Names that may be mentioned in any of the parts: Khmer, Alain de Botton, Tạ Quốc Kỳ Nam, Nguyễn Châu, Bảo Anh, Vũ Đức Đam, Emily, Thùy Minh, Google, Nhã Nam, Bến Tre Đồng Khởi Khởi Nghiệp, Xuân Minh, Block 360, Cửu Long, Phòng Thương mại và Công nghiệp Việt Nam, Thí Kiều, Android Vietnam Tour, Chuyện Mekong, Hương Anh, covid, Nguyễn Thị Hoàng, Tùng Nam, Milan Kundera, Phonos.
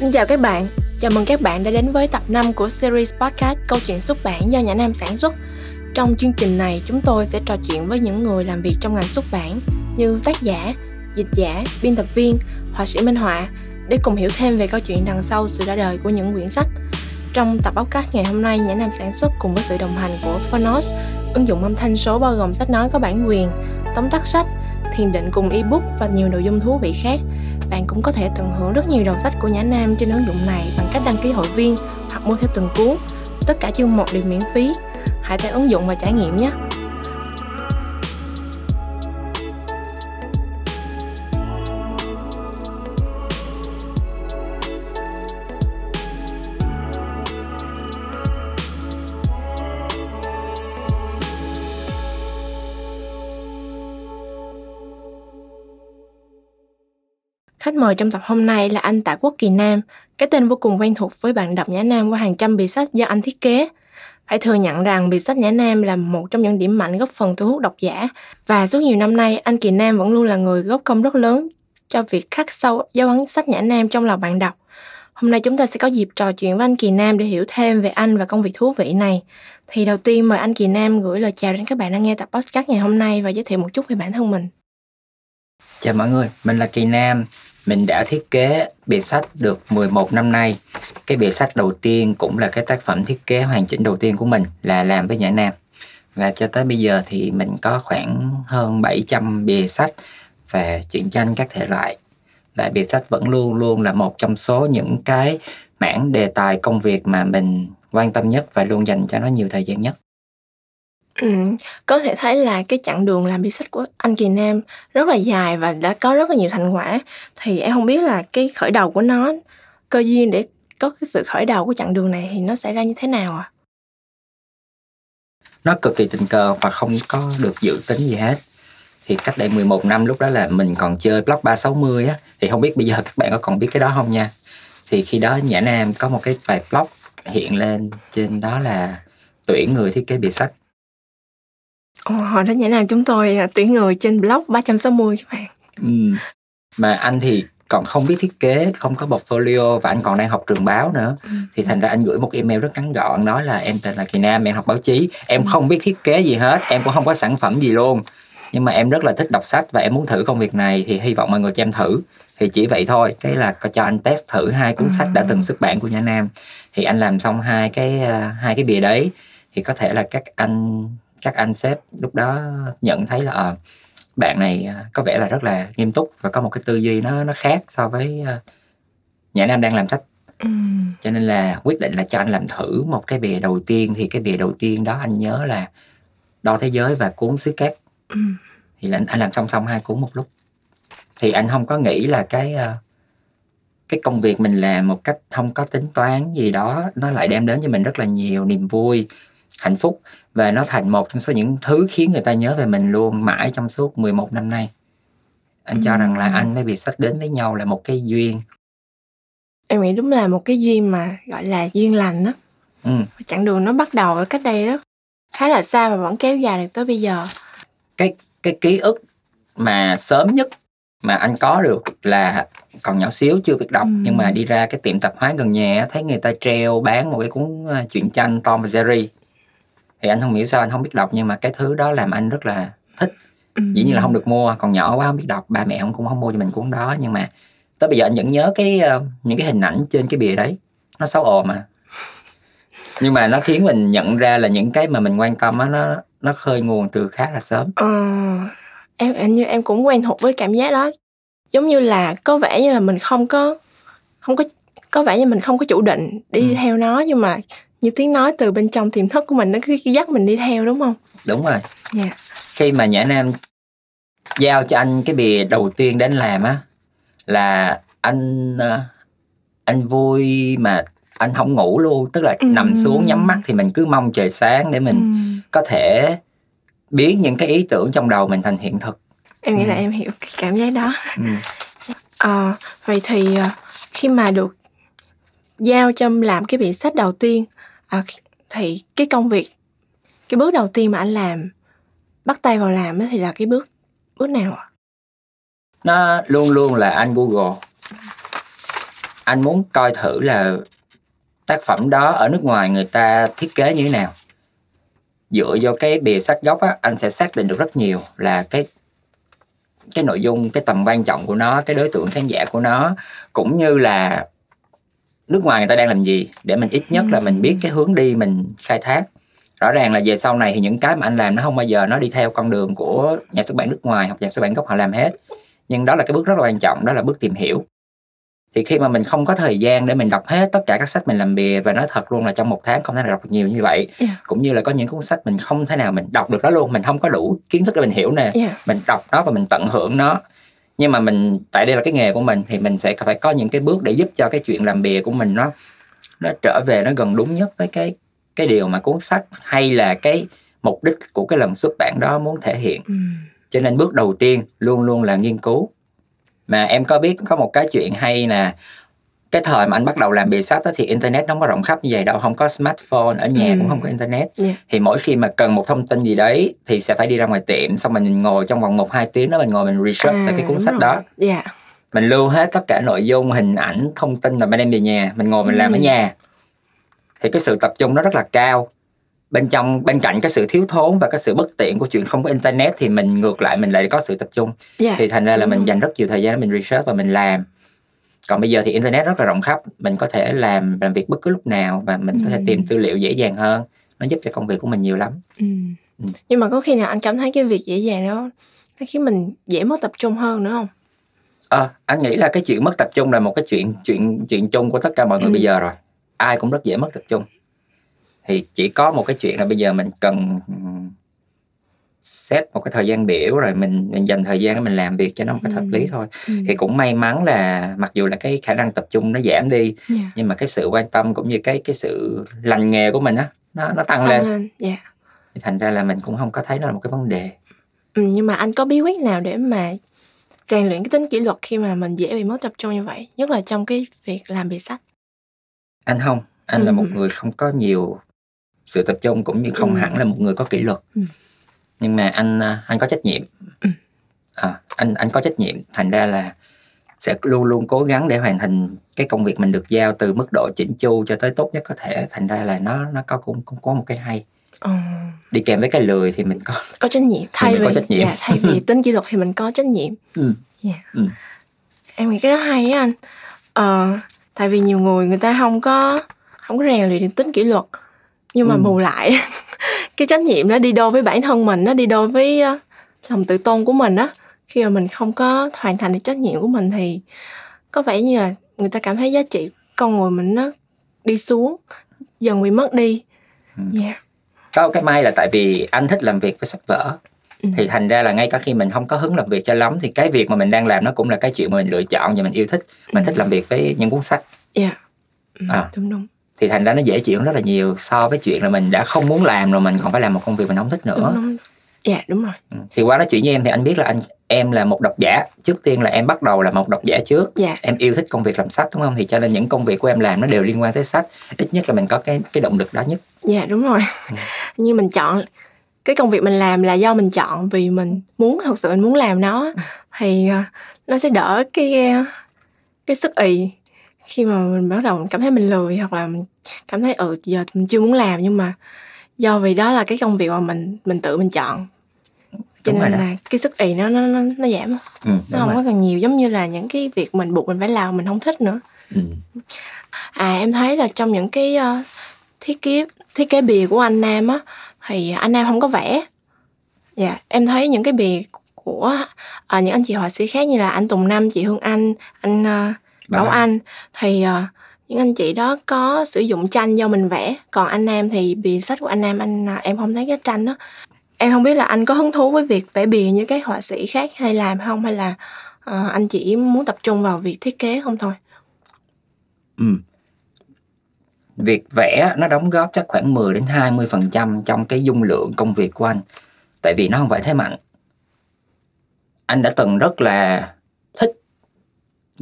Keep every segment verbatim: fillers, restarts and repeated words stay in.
Xin chào các bạn, chào mừng các bạn đã đến với tập năm của series podcast Câu chuyện xuất bản do Nhã Nam sản xuất. Trong chương trình này, chúng tôi sẽ trò chuyện với những người làm việc trong ngành xuất bản như tác giả, dịch giả, biên tập viên, họa sĩ minh họa để cùng hiểu thêm về câu chuyện đằng sau sự ra đời của những quyển sách. Trong tập podcast ngày hôm nay, Nhã Nam sản xuất cùng với sự đồng hành của Phonos, ứng dụng âm thanh số bao gồm sách nói có bản quyền, tóm tắt sách, thiền định cùng ebook và nhiều nội dung thú vị khác. Bạn cũng có thể tận hưởng rất nhiều đầu sách của Nhã Nam trên ứng dụng này bằng cách đăng ký hội viên hoặc mua theo từng cuốn. Tất cả chương một đều miễn phí. Hãy tải ứng dụng và trải nghiệm nhé! Khách mời trong tập hôm nay là anh Tạ Quốc Kỳ Nam, cái tên vô cùng quen thuộc với bạn đọc Nhã Nam qua hàng trăm bìa sách do anh thiết kế. Phải thừa nhận rằng bìa sách Nhã Nam là một trong những điểm mạnh góp phần thu hút độc giả, và suốt nhiều năm nay, anh Kỳ Nam vẫn luôn là người góp công rất lớn cho việc khắc sâu dấu ấn sách Nhã Nam trong lòng bạn đọc. Hôm nay chúng ta sẽ có dịp trò chuyện với anh Kỳ Nam để hiểu thêm về anh và công việc thú vị này. Thì đầu tiên mời anh Kỳ Nam gửi lời chào đến các bạn đang nghe tập podcast ngày hôm nay và giới thiệu một chút về bản thân mình. Chào mọi người, mình là Kỳ Nam. Mình đã thiết kế bìa sách được mười một năm nay. Cái bìa sách đầu tiên cũng là cái tác phẩm thiết kế hoàn chỉnh đầu tiên của mình là làm với Nhã Nam. Và cho tới bây giờ thì mình có khoảng hơn bảy trăm bìa sách và truyện tranh các thể loại. Và bìa sách vẫn luôn luôn là một trong số những cái mảng đề tài công việc mà mình quan tâm nhất và luôn dành cho nó nhiều thời gian nhất. Ừ, có thể thấy là cái chặng đường làm bìa sách của anh Kỳ Nam rất là dài và đã có rất là nhiều thành quả. Thì em không biết là cái khởi đầu của nó, cơ duyên để có cái sự khởi đầu của chặng đường này thì nó xảy ra như thế nào ạ? À? Nó cực kỳ tình cờ và không có được dự tính gì hết. Thì cách đây mười một năm, lúc đó là mình còn chơi Block ba sáu mươi á. Thì không biết bây giờ các bạn có còn biết cái đó không nha. Thì khi đó Nhã Nam có một cái bài blog hiện lên trên đó là tuyển người thiết kế bìa sách. Ồ, hồi đó Nhã Nam chúng tôi tuyển người trên blog ba trăm sáu mươi các bạn. Ừ. Mà anh thì còn không biết thiết kế, không có portfolio và anh còn đang học trường báo nữa. Ừ. Thì thành ra anh gửi một email rất ngắn gọn nói là em tên là Kỳ Nam, em học báo chí, em không biết thiết kế gì hết, em cũng không có sản phẩm gì luôn. Nhưng mà em rất là thích đọc sách và em muốn thử công việc này thì hy vọng mọi người cho em thử. Thì chỉ vậy thôi, cái là cho anh test thử hai cuốn ừ. sách đã từng xuất bản của Nhã Nam. Thì anh làm xong hai cái hai cái bìa đấy thì có thể là các anh các anh sếp lúc đó nhận thấy là à, bạn này có vẻ là rất là nghiêm túc và có một cái tư duy nó nó khác so với uh, Nhã Nam đang làm sách. Ừ. Cho nên là quyết định là cho anh làm thử một cái bìa đầu tiên. Thì cái bìa đầu tiên đó anh nhớ là Đo Thế Giới và cuốn Xứ Cát. Ừ. Thì là anh, anh làm song song hai cuốn một lúc. Thì anh không có nghĩ là cái uh, cái công việc mình làm một cách không có tính toán gì đó nó lại đem đến cho mình rất là nhiều niềm vui, hạnh phúc, và nó thành một trong số những thứ khiến người ta nhớ về mình luôn mãi trong suốt mười một năm nay. Anh ừ. cho rằng là anh với bìa sách đến với nhau là một cái duyên. Em nghĩ đúng là một cái duyên mà gọi là duyên lành đó. Ừ. Chặng đường nó bắt đầu ở cách đây đó khá là xa và vẫn kéo dài được tới bây giờ. Cái cái ký ức mà sớm nhất mà anh có được là còn nhỏ xíu chưa biết đọc, ừ. nhưng mà đi ra cái tiệm tạp hóa gần nhà thấy người ta treo bán một cái cuốn truyện tranh Tom và Jerry. Thì anh không hiểu sao anh không biết đọc, nhưng mà cái thứ đó làm anh rất là thích. Ừ. Dĩ nhiên là không được mua, còn nhỏ quá không biết đọc, ba mẹ cũng không mua cho mình cuốn đó. Nhưng mà tới bây giờ anh vẫn nhớ cái những cái hình ảnh trên cái bìa đấy. Nó xấu ồ mà. Nhưng mà nó khiến mình nhận ra là những cái mà mình quan tâm á, nó, nó khơi nguồn từ khá là sớm. Ờ, em, như em cũng quen thuộc với cảm giác đó. Giống như là có vẻ như là mình không có không có có vẻ như mình không có chủ định đi ừ. theo nó, nhưng mà như tiếng nói từ bên trong tiềm thức của mình nó cứ dắt mình đi theo, đúng không? Đúng rồi. Yeah. Khi mà Nhã Nam giao cho anh cái bìa đầu tiên đến làm á, là anh anh vui mà anh không ngủ luôn. Tức là ừ. nằm xuống nhắm mắt thì mình cứ mong trời sáng để mình ừ. có thể biến những cái ý tưởng trong đầu mình thành hiện thực. Em nghĩ ừ. là em hiểu cái cảm giác đó. Ừ. À, vậy thì khi mà được giao cho làm cái bìa sách đầu tiên, à, thì cái công việc, cái bước đầu tiên mà anh làm, bắt tay vào làm thì là cái bước bước nào ạ? Nó luôn luôn là anh Google. anh muốn coi thử là tác phẩm đó ở nước ngoài người ta thiết kế như thế nào. Dựa vô cái bìa sát góc á, anh sẽ xác định được rất nhiều là cái cái nội dung, cái tầm quan trọng của nó, cái đối tượng khán giả của nó, cũng như là nước ngoài người ta đang làm gì, để mình ít nhất là mình biết cái hướng đi mình khai thác. Rõ ràng là về sau này thì những cái mà anh làm nó không bao giờ nó đi theo con đường của nhà xuất bản nước ngoài hoặc nhà xuất bản gốc họ làm hết. Nhưng đó là cái bước rất là quan trọng, đó là bước tìm hiểu. Thì khi mà mình không có thời gian để mình đọc hết tất cả các sách mình làm bìa, và nói thật luôn là trong một tháng không thể nào đọc nhiều như vậy, yeah. Cũng như là có những cuốn sách mình không thể nào mình đọc được đó luôn, mình không có đủ kiến thức để mình hiểu nè, yeah. Mình đọc nó và mình tận hưởng nó. Nhưng mà mình, tại đây là cái nghề của mình, thì mình sẽ phải có những cái bước để giúp cho cái chuyện làm bìa của mình nó nó trở về, nó gần đúng nhất với cái cái điều mà cuốn sách hay là cái mục đích của cái lần xuất bản đó muốn thể hiện. Mm. Cho nên bước đầu tiên luôn luôn là nghiên cứu. Mà em có biết có một cái chuyện hay là cái thời mà anh bắt đầu làm bìa sách thì internet nó không có rộng khắp như vậy đâu, không có smartphone, ở nhà ừ. cũng không có internet, yeah. Thì mỗi khi mà cần một thông tin gì đấy thì sẽ phải đi ra ngoài tiệm, xong mình ngồi trong vòng một hai tiếng đó, mình ngồi mình research à, về cái cuốn sách rồi. Đó, yeah. Mình lưu hết tất cả nội dung, hình ảnh, thông tin rồi mình đem về nhà, mình ngồi mình ừ. làm ở nhà. Thì cái sự tập trung nó rất là cao. Bên trong, bên cạnh cái sự thiếu thốn và cái sự bất tiện của chuyện không có internet thì mình ngược lại mình lại có sự tập trung, yeah. Thì thành ra là mình dành rất nhiều thời gian để mình research và mình làm. Còn bây giờ thì internet rất là rộng khắp, mình có thể làm làm việc bất cứ lúc nào và mình ừ. có thể tìm tư liệu dễ dàng hơn. Nó giúp cho công việc của mình nhiều lắm. ừ. Ừ. Nhưng mà có khi nào anh cảm thấy cái việc dễ dàng đó nó khiến mình dễ mất tập trung hơn nữa không? Ờ, anh nghĩ là cái chuyện mất tập trung là một cái chuyện chuyện chuyện chung của tất cả mọi người ừ. bây giờ rồi. Ai cũng rất dễ mất tập trung. Thì chỉ có một cái chuyện là bây giờ mình cần set một cái thời gian biểu, rồi mình, mình dành thời gian để mình làm việc cho nó một cái hợp lý thôi. ừ. Thì cũng may mắn là mặc dù là cái khả năng tập trung nó giảm đi, yeah. nhưng mà cái sự quan tâm cũng như cái, cái sự lành nghề của mình á, nó, nó tăng, tăng lên, lên. Yeah. Thì thành ra là mình cũng không có thấy nó là một cái vấn đề. ừ, Nhưng mà anh có bí quyết nào để mà rèn luyện cái tính kỷ luật khi mà mình dễ bị mất tập trung như vậy, nhất là trong cái việc làm bìa sách? Anh không, anh ừ. là một người không có nhiều sự tập trung, cũng như không ừ. hẳn là một người có kỷ luật. ừ. Nhưng mà anh anh có trách nhiệm, à, anh anh có trách nhiệm, thành ra là sẽ luôn luôn cố gắng để hoàn thành cái công việc mình được giao từ mức độ chỉnh chu cho tới tốt nhất có thể. Thành ra là nó nó có cũng cũng có một cái hay. ừ. Đi kèm với cái lười thì mình có có trách nhiệm, thay vì trách nhiệm. Yeah, thay vì tính kỷ luật thì mình có trách nhiệm. ừ. Yeah. Ừ. Em nghĩ cái đó hay á anh. Ờ, tại vì nhiều người người ta không có không có rèn luyện tính kỷ luật, nhưng mà ừ. bù lại cái trách nhiệm nó đi đôi với bản thân mình, nó đi đôi với lòng tự tôn của mình á. Khi mà mình không có hoàn thành được trách nhiệm của mình thì có vẻ như là người ta cảm thấy giá trị con người mình nó đi xuống, dần bị mất đi. yeah. Có cái may là tại vì anh thích làm việc với sách vở, ừ. thì thành ra là ngay cả khi mình không có hứng làm việc cho lắm thì cái việc mà mình đang làm nó cũng là cái chuyện mà mình lựa chọn và mình yêu thích. Mình ừ. thích làm việc với những cuốn sách. yeah. ừ, à. Đúng đúng. Thì thành ra nó dễ chịu rất là nhiều so với chuyện là mình đã không muốn làm rồi mình còn phải làm một công việc mình không thích nữa. Đúng, đúng. Dạ đúng rồi. Thì qua nói chuyện với em thì anh biết là anh em là một độc giả. Trước tiên là em bắt đầu là một độc giả trước. Dạ. Em yêu thích công việc làm sách đúng không? Thì cho nên những công việc của em làm nó đều liên quan tới sách. Ít nhất là mình có cái cái động lực đó nhất. Dạ đúng rồi. Ừ. Như mình chọn cái công việc mình làm là do mình chọn vì mình muốn, thật sự mình muốn làm nó, thì nó sẽ đỡ cái cái sức ì. Khi mà mình bắt đầu mình cảm thấy mình lười, hoặc là mình cảm thấy ừ giờ mình chưa muốn làm, nhưng mà do vì đó là cái công việc mà mình mình tự mình chọn, cho đúng nên là cái sức ì nó nó nó, nó giảm. ừ, Nó không rồi. Có còn nhiều giống như là những cái việc mình buộc mình phải làm mình không thích nữa. ừ. À em thấy là trong những cái uh, thiết kế thiết kế bìa của anh Nam á, thì anh Nam không có vẽ. Dạ yeah, em thấy những cái bìa của uh, những anh chị họa sĩ khác như là anh Tùng Nam, chị Hương Anh, anh uh, Bảo Anh, thì uh, những anh chị đó có sử dụng tranh do mình vẽ. Còn anh Nam thì bìa sách của anh Nam anh em không thấy cái tranh đó. Em không biết là anh có hứng thú với việc vẽ bìa như các họa sĩ khác hay làm không, hay là uh, anh chỉ muốn tập trung vào việc thiết kế không thôi? Ừ. Việc vẽ nó đóng góp chắc khoảng mười đến hai mươi phần trăm trong cái dung lượng công việc của anh. Tại vì nó không phải thế mạnh. Anh đã từng rất là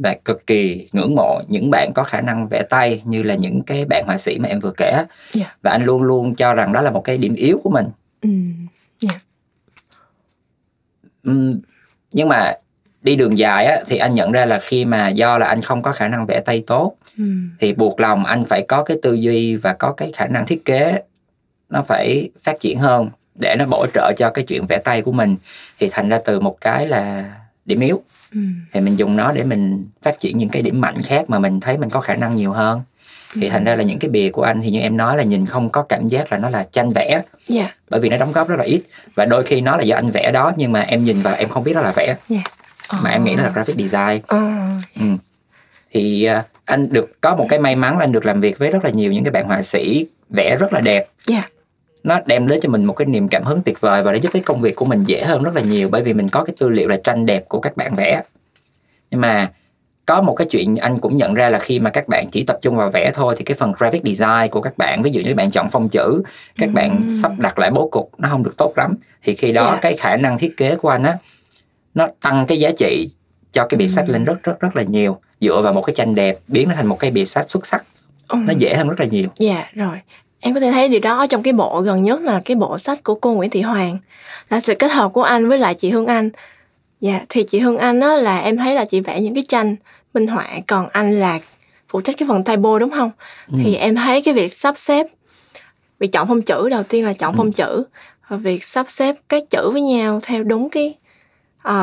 và cực kỳ ngưỡng mộ những bạn có khả năng vẽ tay như là những cái bạn họa sĩ mà em vừa kể. yeah. Và anh luôn luôn cho rằng đó là một cái điểm yếu của mình. mm. yeah. uhm, Nhưng mà đi đường dài á, thì anh nhận ra là khi mà do là anh không có khả năng vẽ tay tốt, ừ. thì buộc lòng anh phải có cái tư duy và có cái khả năng thiết kế nó phải phát triển hơn để nó bổ trợ cho cái chuyện vẽ tay của mình. Thì thành ra từ một cái là điểm yếu, ừ. thì mình dùng nó để mình phát triển những cái điểm mạnh khác mà mình thấy mình có khả năng nhiều hơn. Ừ. Thì thành ra là những cái bìa của anh thì như em nói là nhìn không có cảm giác là nó là tranh vẽ, yeah. bởi vì nó đóng góp rất là ít. Và đôi khi nó là do anh vẽ đó, nhưng mà em nhìn vào em không biết đó là vẽ, yeah. oh. mà em nghĩ nó là graphic design. oh. ừ. Thì anh được có một cái may mắn là anh được làm việc với rất là nhiều những cái bạn họa sĩ vẽ rất là đẹp, yeah. nó đem đến cho mình một cái niềm cảm hứng tuyệt vời và nó giúp cái công việc của mình dễ hơn rất là nhiều, bởi vì mình có cái tư liệu là tranh đẹp của các bạn vẽ. Nhưng mà có một cái chuyện anh cũng nhận ra là khi mà các bạn chỉ tập trung vào vẽ thôi thì cái phần graphic design của các bạn, ví dụ như các bạn chọn phông chữ, các ừ. bạn sắp đặt lại bố cục nó không được tốt lắm. Thì khi đó yeah. cái khả năng thiết kế của anh á, nó tăng cái giá trị cho cái bìa ừ. sách lên rất rất rất là nhiều, dựa vào một cái tranh đẹp biến nó thành một cái bìa sách xuất sắc, ừ. nó dễ hơn rất là nhiều. Dạ yeah, rồi. Em có thể thấy điều đó trong cái bộ gần nhất là cái bộ sách của cô Nguyễn Thị Hoàng, là sự kết hợp của anh với lại chị Hương Anh. Dạ, yeah, thì chị Hương Anh á, là em thấy là chị vẽ những cái tranh minh họa, còn anh là phụ trách cái phần typo đúng không? Ừ. Thì em thấy cái việc sắp xếp, việc chọn phông chữ, đầu tiên là chọn ừ. phông chữ, và việc sắp xếp các chữ với nhau theo đúng cái uh,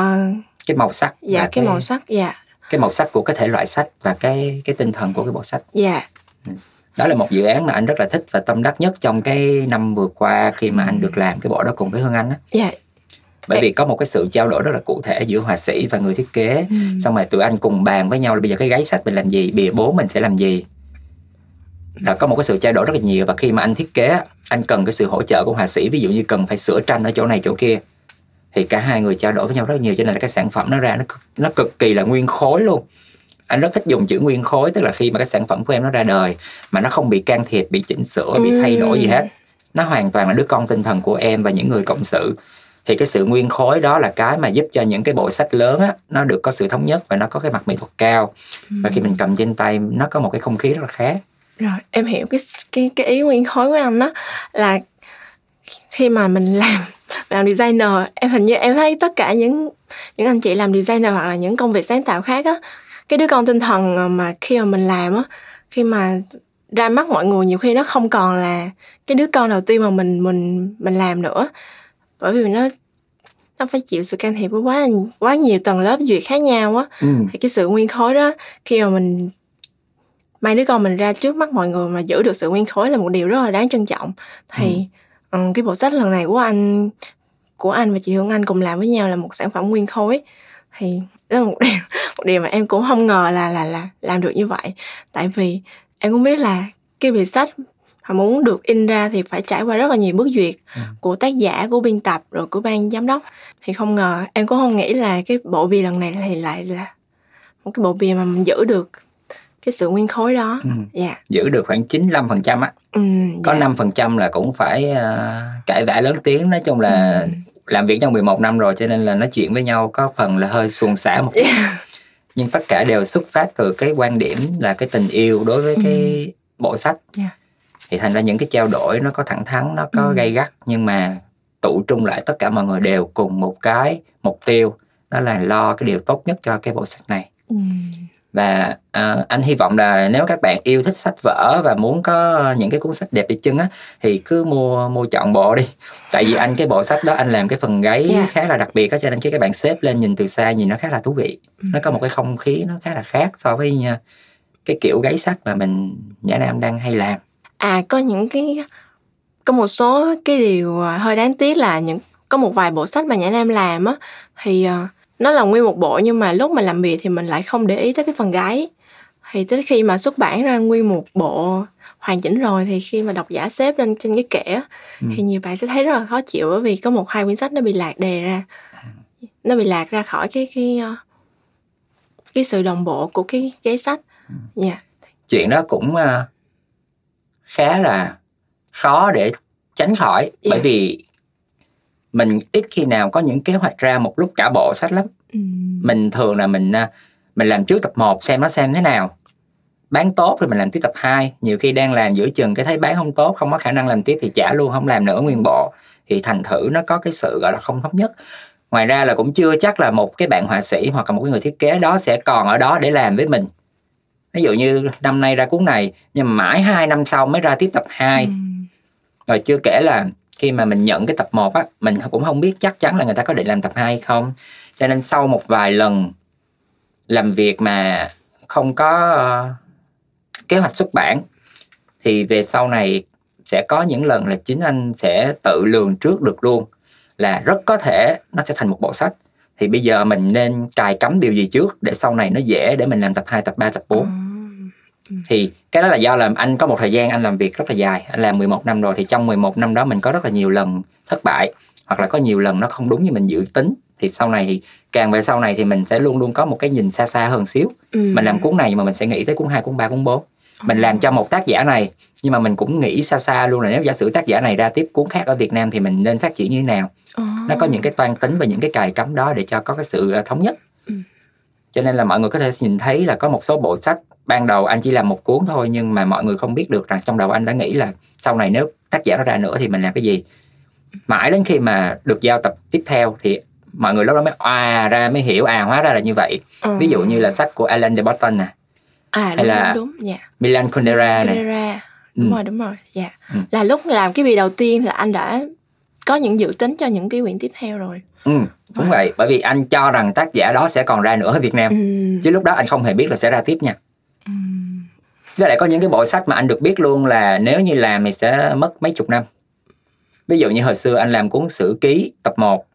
cái màu sắc. Dạ, cái, cái màu sắc, dạ. Yeah. Cái màu sắc của cái thể loại sách và cái cái tinh thần của cái bộ sách. Dạ. Yeah. Ừ. Đó là một dự án mà anh rất là thích và tâm đắc nhất trong cái năm vừa qua khi mà anh được làm cái bộ đó cùng với Hương Anh á. Dạ. Yeah. Bởi vì có một cái sự trao đổi rất là cụ thể giữa họa sĩ và người thiết kế. ừ. Xong rồi tụi anh cùng bàn với nhau là bây giờ cái gáy sách mình làm gì, bìa bốn mình sẽ làm gì. Là có một cái sự trao đổi rất là nhiều. Và khi mà anh thiết kế, anh cần cái sự hỗ trợ của họa sĩ. Ví dụ như cần phải sửa tranh ở chỗ này chỗ kia, thì cả hai người trao đổi với nhau rất là nhiều. Cho nên là cái sản phẩm nó ra nó, nó cực kỳ là nguyên khối luôn. Anh rất thích dùng chữ nguyên khối. Tức là khi mà cái sản phẩm của em nó ra đời mà nó không bị can thiệp, bị chỉnh sửa, ừ. bị thay đổi gì hết. Nó hoàn toàn là đứa con tinh thần của em và những người cộng sự. Thì cái sự nguyên khối đó là cái mà giúp cho những cái bộ sách lớn á, nó được có sự thống nhất và nó có cái mặt mỹ thuật cao. ừ. Và khi mình cầm trên tay nó có một cái không khí rất là khác. Rồi em hiểu cái cái cái ý nguyên khối của anh đó là khi mà mình làm làm designer, em hình như em thấy tất cả những những anh chị làm designer hoặc là những công việc sáng tạo khác á, cái đứa con tinh thần mà khi mà mình làm á, khi mà ra mắt mọi người nhiều khi nó không còn là cái đứa con đầu tiên mà mình mình mình làm nữa. Bởi vì nó nó phải chịu sự can thiệp của quá là, quá nhiều tầng lớp duyệt khác nhau á. ừ. Thì cái sự nguyên khối đó, khi mà mình mang đứa con mình ra trước mắt mọi người mà giữ được sự nguyên khối là một điều rất là đáng trân trọng. Thì ừ. um, cái bộ sách lần này của anh của anh và chị Hương Anh cùng làm với nhau là một sản phẩm nguyên khối. Thì đó là một điều một điều mà em cũng không ngờ là là là làm được như vậy. Tại vì em cũng biết là cái bìa sách mà muốn được in ra thì phải trải qua rất là nhiều bước duyệt, ừ. của tác giả, của biên tập, rồi của ban giám đốc. Thì không ngờ, em cũng không nghĩ là cái bộ bìa lần này thì lại là một cái bộ bìa mà mình giữ được cái sự nguyên khối đó. ừ. yeah. Giữ được khoảng chín mươi lăm phần trăm á. ừ, Có yeah. năm phần trăm là cũng phải uh, cãi vã lớn tiếng. Nói chung là ừ. làm việc trong mười một năm rồi, cho nên là nói chuyện với nhau có phần là hơi suôn sẻ một chút. yeah. Nhưng tất cả đều xuất phát từ cái quan điểm là cái tình yêu đối với ừ. cái bộ sách. yeah. Thì thành ra những cái trao đổi nó có thẳng thắn, nó có ừ. gay gắt, nhưng mà tụ trung lại tất cả mọi người đều cùng một cái mục tiêu, đó là lo cái điều tốt nhất cho cái bộ sách này. ừ. Và uh, anh hy vọng là nếu các bạn yêu thích sách vở và muốn có những cái cuốn sách đẹp để chân á, thì cứ mua mua chọn bộ đi. Tại vì anh cái bộ sách đó anh làm cái phần gáy yeah. khá là đặc biệt á, cho nên khi các bạn xếp lên nhìn từ xa nhìn nó khá là thú vị. ừ. Nó có một cái không khí nó khá là khác so với cái kiểu gáy sách mà mình Nhã Nam đang hay làm. À, có những cái có một số cái điều hơi đáng tiếc là những có một vài bộ sách mà Nhã Nam làm á, thì uh, nó là nguyên một bộ, nhưng mà lúc mà làm việc thì mình lại không để ý tới cái phần gáy. Thì tới khi mà xuất bản ra nguyên một bộ hoàn chỉnh rồi, thì khi mà độc giả xếp lên trên cái kệ ừ. thì nhiều bạn sẽ thấy rất là khó chịu, bởi vì có một hai quyển sách nó bị lạc đề ra, nó bị lạc ra khỏi cái cái uh, cái sự đồng bộ của cái gáy sách. yeah. Chuyện đó cũng uh... khá là khó để tránh khỏi. yeah. Bởi vì mình ít khi nào có những kế hoạch ra một lúc cả bộ sách lắm. ừ. Mình thường là mình mình làm trước tập một xem nó xem thế nào, bán tốt rồi mình làm tiếp tập hai. Nhiều khi đang làm giữa chừng cái thấy bán không tốt, không có khả năng làm tiếp thì trả luôn, không làm nữa nguyên bộ. Thì thành thử nó có cái sự gọi là không thống nhất. Ngoài ra là cũng chưa chắc là một cái bạn họa sĩ hoặc là một cái người thiết kế đó sẽ còn ở đó để làm với mình. Ví dụ như năm nay ra cuốn này, nhưng mà mãi hai năm sau mới ra tiếp tập hai. Ừ. Rồi chưa kể là khi mà mình nhận cái tập một á, mình cũng không biết chắc chắn là người ta có định làm tập hai hay không. Cho nên sau một vài lần làm việc mà không có uh, kế hoạch xuất bản, thì về sau này sẽ có những lần là chính anh sẽ tự lường trước được luôn là rất có thể nó sẽ thành một bộ sách. Thì bây giờ mình nên cài cắm điều gì trước để sau này nó dễ để mình làm tập hai, tập ba, tập bốn. Thì cái đó là do là anh có một thời gian anh làm việc rất là dài. Anh làm mười một năm rồi, thì trong mười một năm đó mình có rất là nhiều lần thất bại, hoặc là có nhiều lần nó không đúng như mình dự tính. Thì sau này thì càng về sau này thì mình sẽ luôn luôn có một cái nhìn xa xa hơn xíu. Ừ. Mình làm cuốn này mà mình sẽ nghĩ tới cuốn hai, cuốn ba, cuốn bốn. Mình làm cho một tác giả này, nhưng mà mình cũng nghĩ xa xa luôn là nếu giả sử tác giả này ra tiếp cuốn khác ở Việt Nam thì mình nên phát triển như thế nào. Ừ. Nó có những cái toan tính và những cái cài cắm đó để cho có cái sự thống nhất. Ừ. Cho nên là mọi người có thể nhìn thấy là có một số bộ sách ban đầu anh chỉ làm một cuốn thôi, nhưng mà mọi người không biết được rằng trong đầu anh đã nghĩ là sau này nếu tác giả nó ra nữa thì mình làm cái gì. Mãi đến khi mà được giao tập tiếp theo thì mọi người lúc đó mới à ra mới hiểu à hóa ra là như vậy. Ừ. Ví dụ như là sách của Alain de Botton nè, à, hay là đúng, đúng. Yeah. Milan Kundera này. Kundera. Đúng ừ. rồi đúng rồi. Dạ. Yeah. Ừ. Là lúc làm cái bìa đầu tiên là anh đã có những dự tính cho những cái quyển tiếp theo rồi. Ừ, đúng wow. vậy. Bởi vì anh cho rằng tác giả đó sẽ còn ra nữa ở Việt Nam, ừ. chứ lúc đó anh không hề biết là sẽ ra tiếp nha. Ừ. Với lại có những cái bộ sách mà anh được biết luôn là nếu như làm thì sẽ mất mấy chục năm. Ví dụ như hồi xưa anh làm cuốn Sử Ký tập một,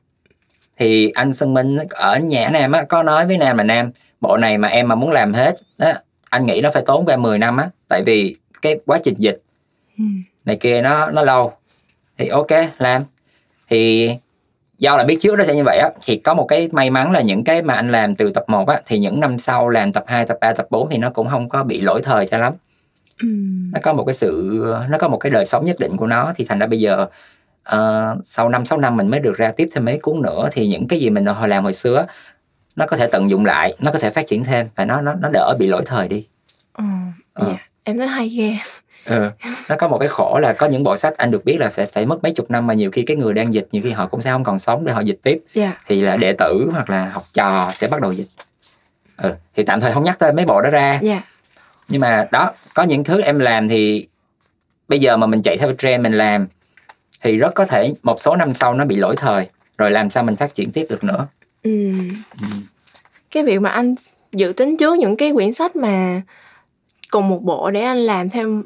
thì anh Xuân Minh ở Nhã Nam á, có nói với Nam là Nam, bộ này mà em mà muốn làm hết á, anh nghĩ nó phải tốn ra mười năm á, tại vì cái quá trình dịch này kia nó nó lâu. Thì ok, làm. Thì do là biết trước nó sẽ như vậy á, thì có một cái may mắn là những cái mà anh làm từ tập một á, thì những năm sau làm tập hai, tập ba, tập bốn thì nó cũng không có bị lỗi thời cho lắm. Nó có một cái sự, nó có một cái đời sống nhất định của nó, thì thành ra bây giờ Uh, sau năm sáu năm mình mới được ra tiếp thêm mấy cuốn nữa, thì những cái gì mình hồi làm hồi xưa nó có thể tận dụng lại, nó có thể phát triển thêm và nó nó nó đỡ bị lỗi thời đi. Ừ, uh. yeah. Em thấy hay ghê. Ừ. Nó có một cái khổ là có những bộ sách anh được biết là sẽ phải mất mấy chục năm, mà nhiều khi cái người đang dịch nhiều khi họ cũng sẽ không còn sống để họ dịch tiếp. Yeah. Thì là đệ tử hoặc là học trò sẽ bắt đầu dịch. Ừ. Thì tạm thời không nhắc tới mấy bộ đó ra. Yeah. Nhưng mà đó, có những thứ em làm thì bây giờ mà mình chạy theo trend mình làm thì rất có thể một số năm sau nó bị lỗi thời, rồi làm sao mình phát triển tiếp được nữa. Ừ. Ừ. Cái việc mà anh dự tính trước những cái quyển sách mà cùng một bộ để anh làm thêm,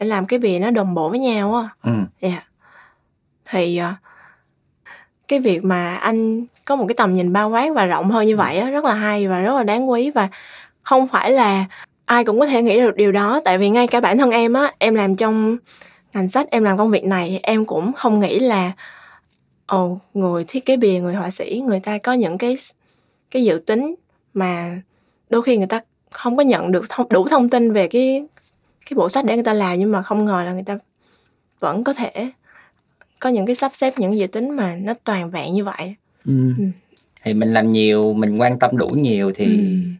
để làm cái bìa nó đồng bộ với nhau á. Ừ. Yeah. Thì cái việc mà anh có một cái tầm nhìn bao quát và rộng hơn như vậy á, rất là hay và rất là đáng quý, và không phải là ai cũng có thể nghĩ được điều đó. Tại vì ngay cả bản thân em á, em làm trong ngành sách, em làm công việc này, em cũng không nghĩ là ồ, oh, người thiết kế bìa, người họa sĩ, người ta có những cái cái dự tính mà đôi khi người ta không có nhận được thông, đủ thông tin về cái cái bộ sách để người ta làm, nhưng mà không ngờ là người ta vẫn có thể có những cái sắp xếp, những dự tính mà nó toàn vẹn như vậy. Ừ. Ừ. Thì mình làm nhiều, mình quan tâm đủ nhiều thì ừ.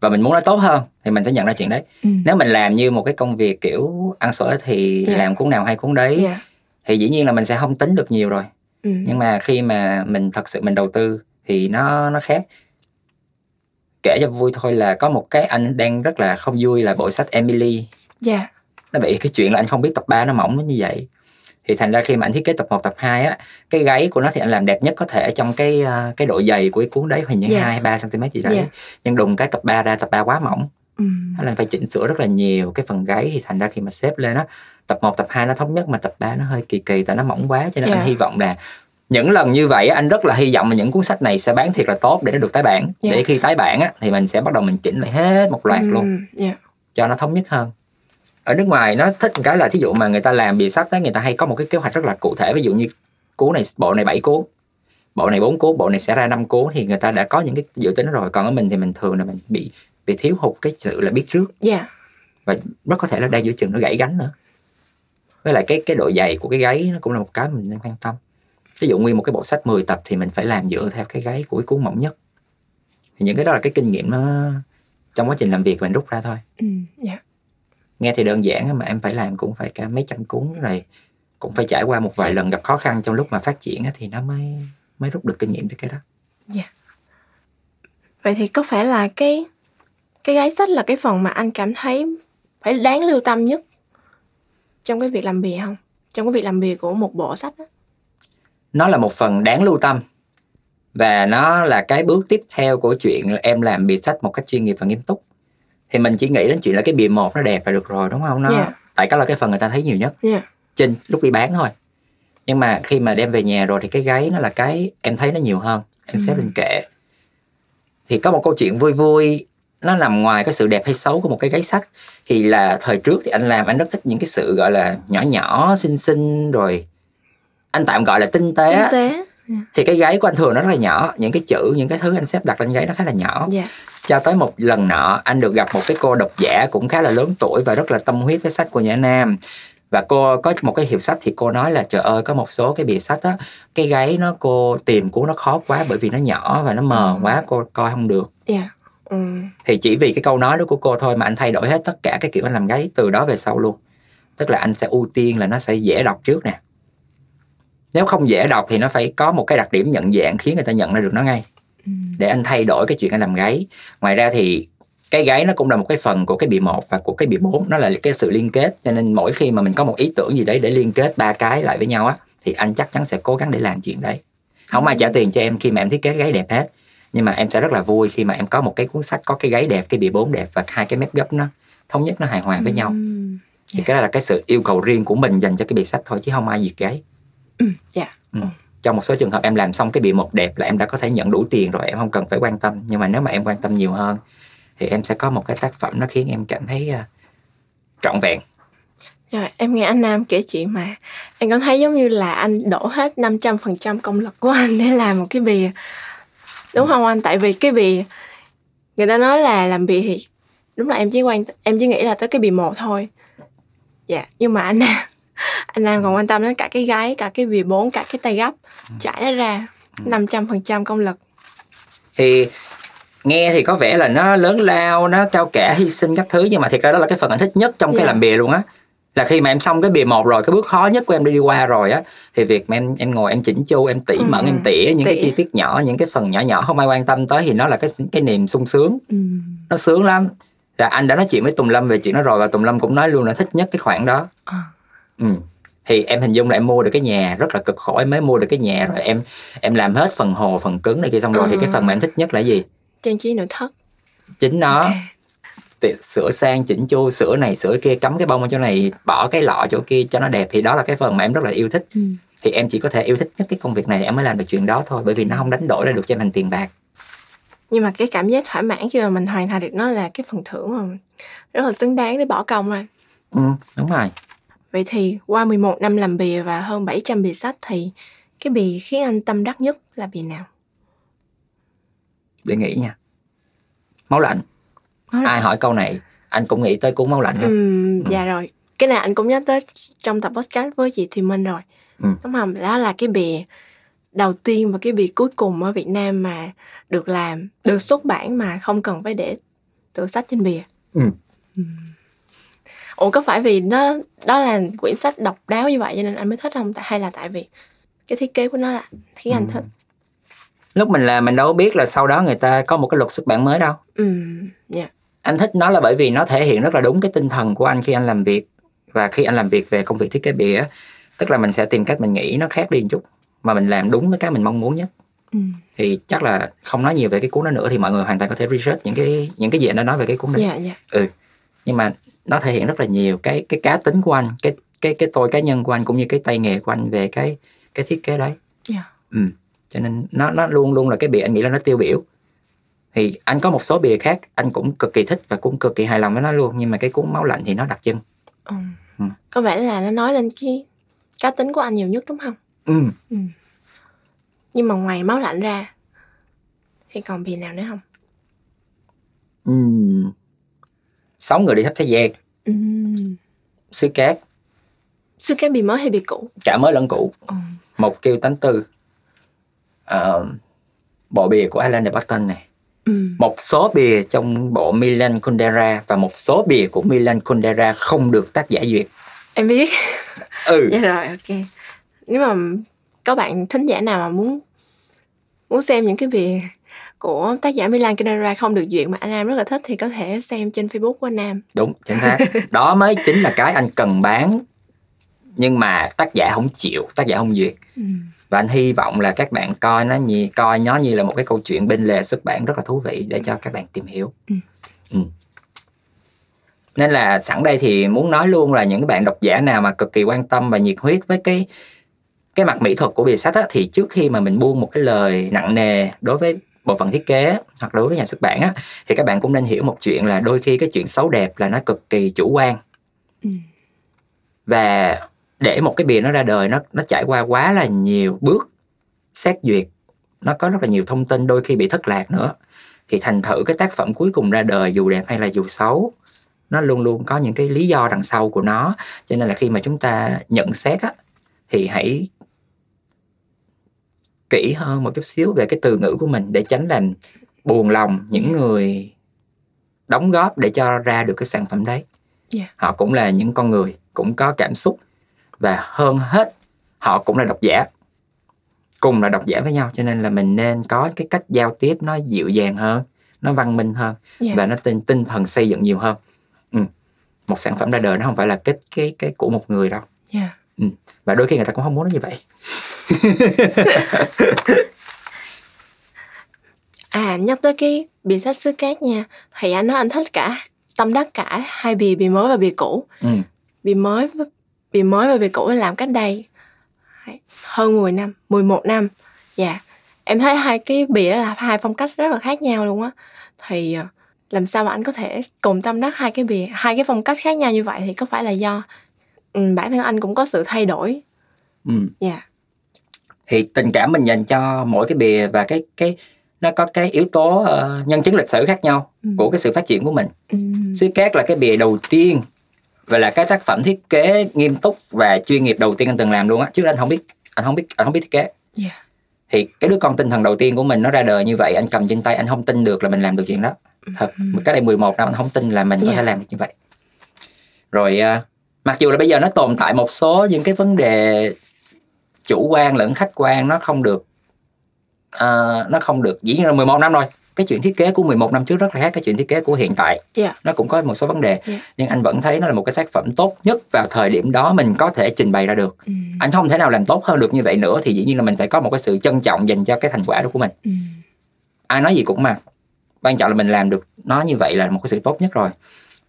và mình muốn nó tốt hơn thì mình sẽ nhận ra chuyện đấy. Ừ. Nếu mình làm như một cái công việc kiểu ăn sổi thì yeah. làm cuốn nào hay cuốn đấy, yeah. thì dĩ nhiên là mình sẽ không tính được nhiều rồi. Ừ. Nhưng mà khi mà mình thật sự mình đầu tư thì nó nó khác. Kể cho vui thôi là có một cái anh đang rất là không vui là bộ sách Emily. Yeah. Nó bị cái chuyện là anh không biết tập ba nó mỏng như vậy. Thì thành ra khi mà anh thiết kế tập một, tập hai á, cái gáy của nó thì anh làm đẹp nhất có thể trong cái cái độ dày của cái cuốn đấy, hình như hai ba xăng ti mét gì đấy. Yeah. Nhưng đùng cái tập ba ra, tập ba quá mỏng. Mm. Anh phải chỉnh sửa rất là nhiều cái phần gáy, thì thành ra khi mà xếp lên á, tập một, tập hai nó thống nhất mà tập ba nó hơi kỳ kỳ tại nó mỏng quá, cho nên yeah. anh hy vọng là những lần như vậy anh rất là hy vọng là những cuốn sách này sẽ bán thiệt là tốt để nó được tái bản. Yeah. Để khi tái bản á thì mình sẽ bắt đầu mình chỉnh lại hết một loạt mm. luôn. Yeah. Cho nó thống nhất hơn. Ở nước ngoài nó thích một cái là thí dụ mà người ta làm bìa sách đó, người ta hay có một cái kế hoạch rất là cụ thể. Ví dụ như cuốn này, bộ này bảy cuốn, bộ này bốn cuốn, bộ này sẽ ra năm cuốn, thì người ta đã có những cái dự tính rồi. Còn ở mình thì mình thường là mình bị bị thiếu hụt cái sự là biết trước. Yeah. Và rất có thể là đang giữa chừng nó gãy gánh nữa. Với lại cái cái độ dày của cái gáy nó cũng là một cái mình nên quan tâm. Ví dụ nguyên một cái bộ sách mười tập thì mình phải làm dựa theo cái gáy của cái cuốn mỏng nhất. Thì những cái đó là cái kinh nghiệm nó trong quá trình làm việc mình rút ra thôi. Yeah. Nghe thì đơn giản mà em phải làm cũng phải cả mấy trăm cuốn này, cũng phải trải qua một vài lần gặp khó khăn trong lúc mà phát triển thì nó mới mới rút được kinh nghiệm từ cái đó. Dạ. Yeah. Vậy thì có phải là cái cái gái sách là cái phần mà anh cảm thấy phải đáng lưu tâm nhất trong cái việc làm bìa không? Trong cái việc làm bìa của một bộ sách đó. Nó là một phần đáng lưu tâm. Và nó là cái bước tiếp theo của chuyện là em làm bìa sách một cách chuyên nghiệp và nghiêm túc. Thì mình chỉ nghĩ đến chuyện là cái bìa một nó đẹp là được rồi, đúng không? Nó, yeah. Tại cái là cái phần người ta thấy nhiều nhất, yeah. trên lúc đi bán thôi. Nhưng mà khi mà đem về nhà rồi thì cái gáy nó là cái em thấy nó nhiều hơn. Em xếp lên kệ. Thì có một câu chuyện vui vui, nó nằm ngoài cái sự đẹp hay xấu của một cái gáy sách. Thì là thời trước thì anh làm, anh rất thích những cái sự gọi là nhỏ nhỏ, xinh xinh rồi. Anh tạm gọi là tinh tế. Tinh tế. Yeah. Thì cái gáy của anh thường nó rất là nhỏ. Những cái chữ, những cái thứ anh xếp đặt lên gáy nó khá là nhỏ, yeah. Cho tới một lần nọ, anh được gặp một cái cô độc giả cũng khá là lớn tuổi và rất là tâm huyết với sách của Nhã Nam. Và cô có một cái hiệu sách thì cô nói là trời ơi, có một số cái bìa sách á, cái gáy nó cô tìm cuốn nó khó quá bởi vì nó nhỏ và nó mờ quá, cô coi không được, yeah. um. Thì chỉ vì cái câu nói đó của cô thôi mà anh thay đổi hết tất cả cái kiểu anh làm gáy từ đó về sau luôn. Tức là anh sẽ ưu tiên là nó sẽ dễ đọc trước nè. Nếu không dễ đọc thì nó phải có một cái đặc điểm nhận dạng khiến người ta nhận ra được nó ngay. Để anh thay đổi cái chuyện anh làm gáy. Ngoài ra thì cái gáy nó cũng là một cái phần của cái bìa một và của cái bìa bốn. Nó là cái sự liên kết. Cho nên mỗi khi mà mình có một ý tưởng gì đấy để liên kết ba cái lại với nhau á, thì anh chắc chắn sẽ cố gắng để làm chuyện đấy. Không ai trả tiền cho em khi mà em thiết kế gáy đẹp hết. Nhưng mà em sẽ rất là vui khi mà em có một cái cuốn sách có cái gáy đẹp, cái bìa bốn đẹp và hai cái mép gấp nó thống nhất, nó hài hòa với nhau. Thì yeah. cái đó là cái sự yêu cầu riêng của mình dành cho cái bìa sách thôi, chứ không ai diệt gáy. Dạ. Ừ. Trong một số trường hợp em làm xong cái bìa một đẹp là em đã có thể nhận đủ tiền rồi, em không cần phải quan tâm. Nhưng mà nếu mà em quan tâm nhiều hơn thì em sẽ có một cái tác phẩm nó khiến em cảm thấy uh, trọn vẹn. Rồi, em nghe anh Nam kể chuyện mà em cảm thấy giống như là anh đổ hết năm trăm phần trăm công lực của anh để làm một cái bìa. Đúng ừ. không anh? Tại vì cái bìa, người ta nói là làm bìa thì đúng là em chỉ quan em chỉ nghĩ là tới cái bìa một thôi. Dạ, nhưng mà anh Nam Anh Nam còn quan tâm đến cả cái gáy, cả cái bìa bốn, cả cái tay gấp. Trải nó ra năm trăm phần trăm công lực. Thì nghe thì có vẻ là nó lớn lao, nó cao cả, hy sinh các thứ. Nhưng mà thiệt ra đó là cái phần anh thích nhất trong yeah. cái làm bìa luôn á. Là khi mà em xong cái bìa một rồi, cái bước khó nhất của em đi đi qua rồi á, thì việc mà em, em ngồi em chỉnh chu, em tỉ ừ. mẩn, em tỉa những tỉ. cái chi tiết nhỏ, những cái phần nhỏ nhỏ không ai quan tâm tới, thì nó là cái, cái niềm sung sướng. ừ. Nó sướng lắm. Là anh đã nói chuyện với Tùng Lâm về chuyện đó rồi, và Tùng Lâm cũng nói luôn là thích nhất cái khoảng đó. à. Ừ. Thì em hình dung là em mua được cái nhà, rất là cực khổ em mới mua được cái nhà. Rồi em em làm hết phần hồ, phần cứng này kia xong rồi, ừ. thì cái phần mà em thích nhất là gì? Trang trí nội thất. Chính nó, okay. Sửa sang chỉnh chu, sửa này sửa kia, cắm cái bông ở chỗ này, bỏ cái lọ chỗ kia cho nó đẹp. Thì đó là cái phần mà em rất là yêu thích. ừ. Thì em chỉ có thể yêu thích nhất cái công việc này thì em mới làm được chuyện đó thôi. Bởi vì nó không đánh đổi ra được cho em thành tiền bạc. Nhưng mà cái cảm giác thỏa mãn khi mà mình hoàn thành được nó là cái phần thưởng mà rất là xứng đáng để bỏ công rồi. Ừ, đúng rồi. Vậy thì qua mười một năm làm bìa và hơn bảy trăm bìa sách thì cái bìa khiến anh tâm đắc nhất là bìa nào? Để nghĩ nha. Máu lạnh. Máu lạnh. Ai hỏi câu này, anh cũng nghĩ tới cuốn Máu lạnh. Uhm, ừ. Dạ rồi. Cái này anh cũng nhắc tới trong tập podcast với chị Thùy Minh rồi. Ừ. Đúng không? Đó là cái bìa đầu tiên và cái bìa cuối cùng ở Việt Nam mà được làm, được xuất bản mà không cần phải để tựa sách trên bìa. Ừ. Ừ. Ủa có phải vì nó đó là quyển sách độc đáo như vậy cho nên anh mới thích không? Hay là tại vì cái thiết kế của nó là khiến anh ừ. thích? Lúc mình làm mình đâu biết là sau đó người ta có một cái luật xuất bản mới đâu. Ừ. Yeah. Anh thích nó là bởi vì nó thể hiện rất là đúng cái tinh thần của anh khi anh làm việc. Và khi anh làm việc về công việc thiết kế bìa, tức là mình sẽ tìm cách mình nghĩ nó khác đi một chút mà mình làm đúng với cái mình mong muốn nhất. Ừ. Thì chắc là không nói nhiều về cái cuốn đó nữa thì mọi người hoàn toàn có thể research những cái những cái gì anh đã nói về cái cuốn này. Yeah, yeah. Ừ. Nhưng mà nó thể hiện rất là nhiều cái cái cá tính của anh, cái cái cái tôi cá nhân của anh cũng như cái tay nghề của anh về cái cái thiết kế đấy. Yeah. Ừ. Cho nên nó nó luôn luôn là cái bìa anh nghĩ là nó tiêu biểu. Thì anh có một số bìa khác anh cũng cực kỳ thích và cũng cực kỳ hài lòng với nó luôn, nhưng mà cái cuốn Máu lạnh thì nó đặc trưng. Ừ. Ừ. Có vẻ là nó nói lên cái cá tính của anh nhiều nhất đúng không? Ừ. ừ. Nhưng mà ngoài Máu lạnh ra thì còn bìa nào nữa không? Ừ. Sáu người đi khắp thế gian. Ừ. Sứ Cát. Sứ Cát bìa mới hay bìa cũ? Cả mới lẫn cũ. Ừ. Một kêu tám tư. Uh, bộ bìa của Alain de Botton này. Ừ. Một số bìa trong bộ Milan Kundera và một số bìa của Milan Kundera không được tác giả duyệt. Em biết. Ừ. Dạ rồi, ok. Nếu mà có bạn thính giả nào mà muốn muốn xem những cái việc của tác giả Milan Kundera không được duyệt mà anh Nam rất là thích thì có thể xem trên Facebook của anh Nam. Đúng, chính xác. Đó mới chính là cái anh cần bán, nhưng mà tác giả không chịu, tác giả không duyệt. Ừ. Và anh hy vọng là các bạn coi nó như, coi nó như là một cái câu chuyện bên lề xuất bản rất là thú vị để cho các bạn tìm hiểu. Ừ. Ừ. Nên là sẵn đây thì muốn nói luôn là những bạn độc giả nào mà cực kỳ quan tâm và nhiệt huyết với cái cái mặt mỹ thuật của bìa sách á, thì trước khi mà mình buông một cái lời nặng nề đối với bộ phận thiết kế hoặc đối với nhà xuất bản á, thì các bạn cũng nên hiểu một chuyện là đôi khi cái chuyện xấu đẹp là nó cực kỳ chủ quan. Ừ. Và để một cái bìa nó ra đời, nó nó trải qua quá là nhiều bước xét duyệt, nó có rất là nhiều thông tin, đôi khi bị thất lạc nữa, thì thành thử cái tác phẩm cuối cùng ra đời dù đẹp hay là dù xấu, nó luôn luôn có những cái lý do đằng sau của nó. Cho nên là khi mà chúng ta nhận xét á, thì hãy kỹ hơn một chút xíu về cái từ ngữ của mình để tránh làm buồn lòng những người đóng góp để cho ra được cái sản phẩm đấy. Yeah. Họ cũng là những con người, cũng có cảm xúc, và hơn hết họ cũng là độc giả, cùng là độc giả với nhau. Cho nên là mình nên có cái cách giao tiếp nó dịu dàng hơn, nó văn minh hơn, yeah, và nó tinh, tinh thần xây dựng nhiều hơn. Ừ. Một sản phẩm ra đời nó không phải là cái, cái, cái của một người đâu. Yeah. Ừ. Và đôi khi người ta cũng không muốn nó như vậy. À, nhắc tới cái bìa sách xứ cát nha, thì anh nói anh thích cả, tâm đắc cả hai bìa, bìa mới và bìa cũ. Ừ. Bìa mới bìa mới và bìa cũ làm cách đây hơn mười năm, mười một năm. Dạ. Yeah. Em thấy hai cái bìa đó là hai phong cách rất là khác nhau luôn á. Thì làm sao mà anh có thể cùng tâm đắc hai cái bìa, hai cái phong cách khác nhau như vậy, thì có phải là do bản thân anh cũng có sự thay đổi? Ừ. Dạ. Yeah. Thì tình cảm mình dành cho mỗi cái bìa và cái cái nó có cái yếu tố uh, nhân chứng lịch sử khác nhau, ừ, của cái sự phát triển của mình. Ừ. Xứ Cát là cái bìa đầu tiên và là cái tác phẩm thiết kế nghiêm túc và chuyên nghiệp đầu tiên anh từng làm luôn á, chứ anh không biết anh không biết anh không biết thiết kế. Yeah. Thì cái đứa con tinh thần đầu tiên của mình nó ra đời như vậy, anh cầm trên tay anh không tin được là mình làm được chuyện đó. Thật, ừ, cái đây mười một năm anh không tin là mình, yeah, có thể làm được như vậy. Rồi uh, mặc dù là bây giờ nó tồn tại một số những cái vấn đề chủ quan lẫn khách quan, nó không được uh, nó không được, dĩ nhiên là mười một năm rồi, cái chuyện thiết kế của mười một năm trước rất là khác cái chuyện thiết kế của hiện tại. Yeah. Nó cũng có một số vấn đề, yeah, nhưng anh vẫn thấy nó là một cái tác phẩm tốt nhất vào thời điểm đó mình có thể trình bày ra được. Mm. Anh không thể nào làm tốt hơn được như vậy nữa, thì dĩ nhiên là mình phải có một cái sự trân trọng dành cho cái thành quả đó của mình. Mm. Ai nói gì cũng mà, quan trọng là mình làm được nó như vậy là một cái sự tốt nhất rồi.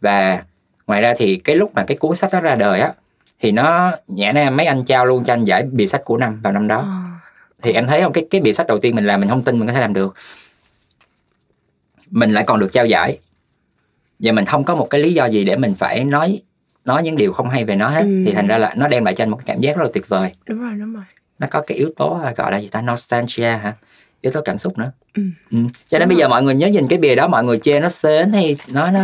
Và ngoài ra thì cái lúc mà cái cuốn sách đó ra đời á, thì nó Nhã Nam mấy anh trao luôn cho anh giải bìa sách của năm vào năm đó. Oh. Thì em thấy không, cái cái bìa sách đầu tiên mình làm mình không tin mình có thể làm được, mình lại còn được trao giải, và mình không có một cái lý do gì để mình phải nói nói những điều không hay về nó hết. Ừ. Thì thành ra là nó đem lại cho anh một cái cảm giác rất là tuyệt vời. Đúng rồi, đúng rồi. Nó có cái yếu tố gọi là gì ta, nostalgia hả, yếu tố cảm xúc nữa. Ừ. Ừ. Cho nên đúng bây rồi. Giờ mọi người nhớ nhìn cái bìa đó, mọi người chê nó sến hay nó nó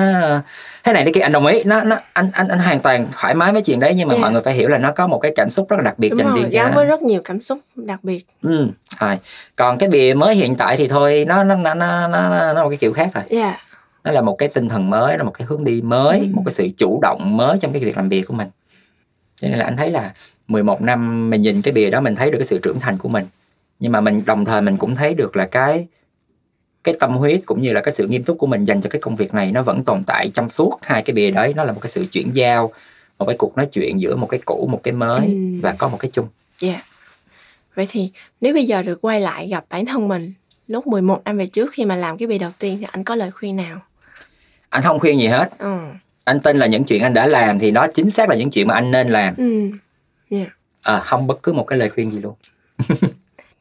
thế này thế kia, anh đồng ý, nó nó anh anh anh hoàn toàn thoải mái với chuyện đấy, nhưng mà yeah, mọi người phải hiểu là nó có một cái cảm xúc rất là đặc biệt dành riêng cho nó, với rất nhiều cảm xúc đặc biệt. Ừ. Rồi. Còn cái bìa mới hiện tại thì thôi, nó nó nó nó nó, nó một cái kiểu khác rồi. Yeah. Nó là một cái tinh thần mới, nó một cái hướng đi mới, ừ, một cái sự chủ động mới trong cái việc làm bìa của mình. Cho nên là anh thấy là mười một năm mình nhìn cái bìa đó mình thấy được cái sự trưởng thành của mình. Nhưng mà mình đồng thời mình cũng thấy được là cái cái tâm huyết cũng như là cái sự nghiêm túc của mình dành cho cái công việc này nó vẫn tồn tại trong suốt hai cái bìa đấy. Nó là một cái sự chuyển giao, một cái cuộc nói chuyện giữa một cái cũ, một cái mới, ừ, và có một cái chung. Yeah. Vậy thì nếu bây giờ được quay lại gặp bản thân mình lúc mười một năm về trước khi mà làm cái bìa đầu tiên thì anh có lời khuyên nào? Anh không khuyên gì hết. Ừ. Anh tin là những chuyện anh đã làm thì đó chính xác là những chuyện mà anh nên làm. Ừ. Yeah. À, không bất cứ một cái lời khuyên gì luôn.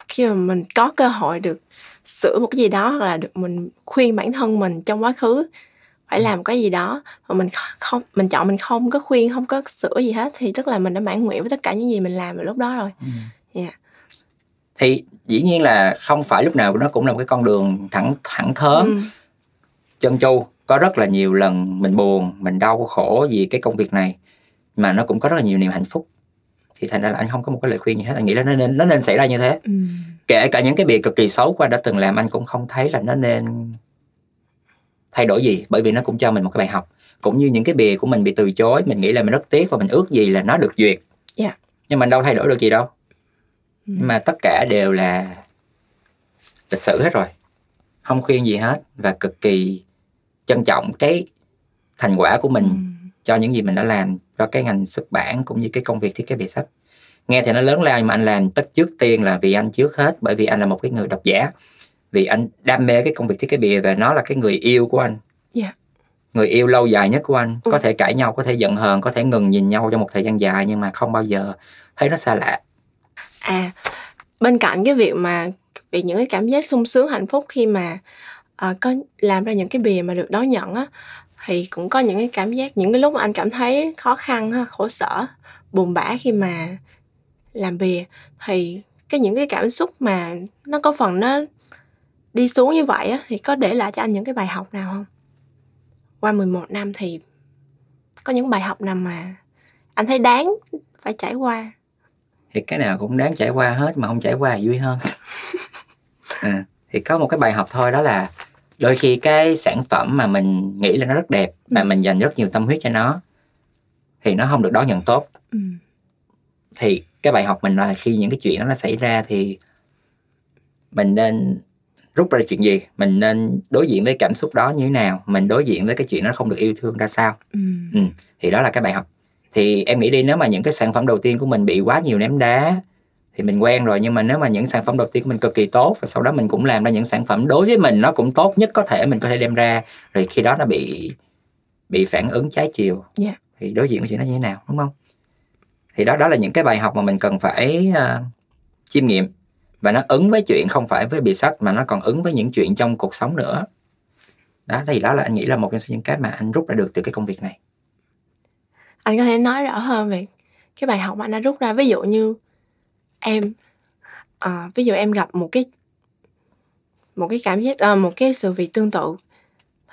Khi mà mình có cơ hội được sửa một cái gì đó, hoặc là được mình khuyên bản thân mình trong quá khứ phải làm cái gì đó mà mình không, mình chọn mình không có khuyên, không có sửa gì hết, thì tức là mình đã mãn nguyện với tất cả những gì mình làm vào lúc đó rồi. Yeah. Thì dĩ nhiên là không phải lúc nào nó cũng là một cái con đường thẳng thẳng thớm, ừ, chân chu. Có rất là nhiều lần mình buồn, mình đau khổ vì cái công việc này, mà nó cũng có rất là nhiều niềm hạnh phúc. Thì thành ra là anh không có một cái lời khuyên gì hết. Anh nghĩ là nó nên, nó nên xảy ra như thế. Ừ. Kể cả những cái bìa cực kỳ xấu của anh đã từng làm, anh cũng không thấy là nó nên thay đổi gì, bởi vì nó cũng cho mình một cái bài học. Cũng như những cái bìa của mình bị từ chối, mình nghĩ là mình rất tiếc và mình ước gì là nó được duyệt. Yeah. Nhưng mà đâu thay đổi được gì đâu. Ừ. Mà tất cả đều là lịch sử hết rồi, không khuyên gì hết, và cực kỳ trân trọng cái thành quả của mình ừ. cho những gì mình đã làm cho cái ngành xuất bản cũng như cái công việc thiết kế bìa sách. Nghe thì nó lớn lao, nhưng mà anh làm tất trước tiên là vì anh trước hết, bởi vì anh là một cái người độc giả, vì anh đam mê cái công việc thiết kế bìa và nó là cái người yêu của anh. Yeah. Người yêu lâu dài nhất của anh. Ừ. Có thể cãi nhau, có thể giận hờn, có thể ngừng nhìn nhau trong một thời gian dài, nhưng mà không bao giờ thấy nó xa lạ. À, bên cạnh cái việc mà vì những cái cảm giác sung sướng hạnh phúc khi mà uh, có làm ra những cái bìa mà được đón nhận á, thì cũng có những cái cảm giác, những cái lúc mà anh cảm thấy khó khăn, khổ sở, buồn bã khi mà làm bìa, thì cái những cái cảm xúc mà nó có phần nó đi xuống như vậy á, thì có để lại cho anh những cái bài học nào không? Qua mười một năm thì có những bài học nào mà anh thấy đáng phải trải qua? Thì cái nào cũng đáng trải qua hết, mà không trải qua thì vui hơn. À, thì có một cái bài học thôi, đó là đôi khi cái sản phẩm mà mình nghĩ là nó rất đẹp và ừ. mình dành rất nhiều tâm huyết cho nó thì nó không được đón nhận tốt. Ừ. Thì cái bài học mình là khi những cái chuyện đó nó xảy ra thì mình nên rút ra chuyện gì, mình nên đối diện với cảm xúc đó như thế nào, mình đối diện với cái chuyện nó không được yêu thương ra sao. Ừ. Ừ. Thì đó là cái bài học. Thì em nghĩ đi, nếu mà những cái sản phẩm đầu tiên của mình bị quá nhiều ném đá thì mình quen rồi, nhưng mà nếu mà những sản phẩm đầu tiên của mình cực kỳ tốt và sau đó mình cũng làm ra những sản phẩm đối với mình nó cũng tốt nhất có thể mình có thể đem ra, rồi khi đó nó bị bị phản ứng trái chiều, yeah. thì đối diện với chuyện nó như thế nào, đúng không? Thì đó đó là những cái bài học mà mình cần phải uh, chiêm nghiệm, và nó ứng với chuyện không phải với bìa sách mà nó còn ứng với những chuyện trong cuộc sống nữa. Đó thì đó là anh nghĩ là một trong những cái mà anh rút ra được từ cái công việc này. Anh có thể nói rõ hơn về cái bài học mà anh đã rút ra? Ví dụ như em à, ví dụ em gặp một cái một cái cảm giác à, một cái sự việc tương tự,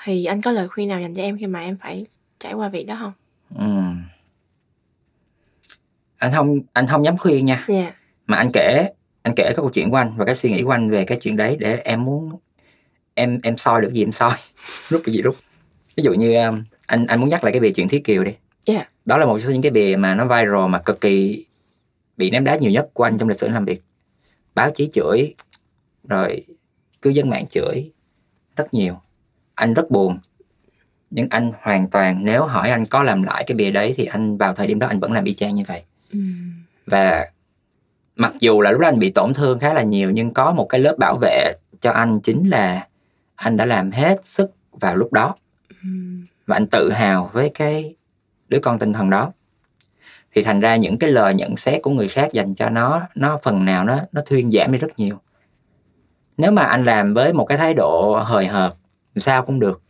thì anh có lời khuyên nào dành cho em khi mà em phải trải qua việc đó không? Ừ. Anh không anh không dám khuyên nha. Yeah. Mà anh kể anh kể cái câu chuyện của anh và cái suy nghĩ của anh về cái chuyện đấy, để em muốn em em soi được gì em soi, rút được gì rút. Ví dụ như anh anh muốn nhắc lại cái bìa chuyện Thí Kiều đi. Yeah. Đó là một trong những cái bìa mà nó viral mà cực kỳ bị ném đá nhiều nhất của anh trong lịch sử làm việc. Báo chí chửi, rồi cư dân mạng chửi rất nhiều. Anh rất buồn, nhưng anh hoàn toàn, nếu hỏi anh có làm lại cái bìa đấy thì anh vào thời điểm đó anh vẫn làm y chang như vậy. Mm. Và mặc dù là lúc đó anh bị tổn thương khá là nhiều, nhưng có một cái lớp bảo vệ cho anh, chính là anh đã làm hết sức vào lúc đó. Mm. Và anh tự hào với cái đứa con tinh thần đó. Thì thành ra những cái lời nhận xét của người khác dành cho nó, nó phần nào nó, nó thuyên giảm đi rất nhiều. Nếu mà anh làm với một cái thái độ hời hợt, sao cũng được,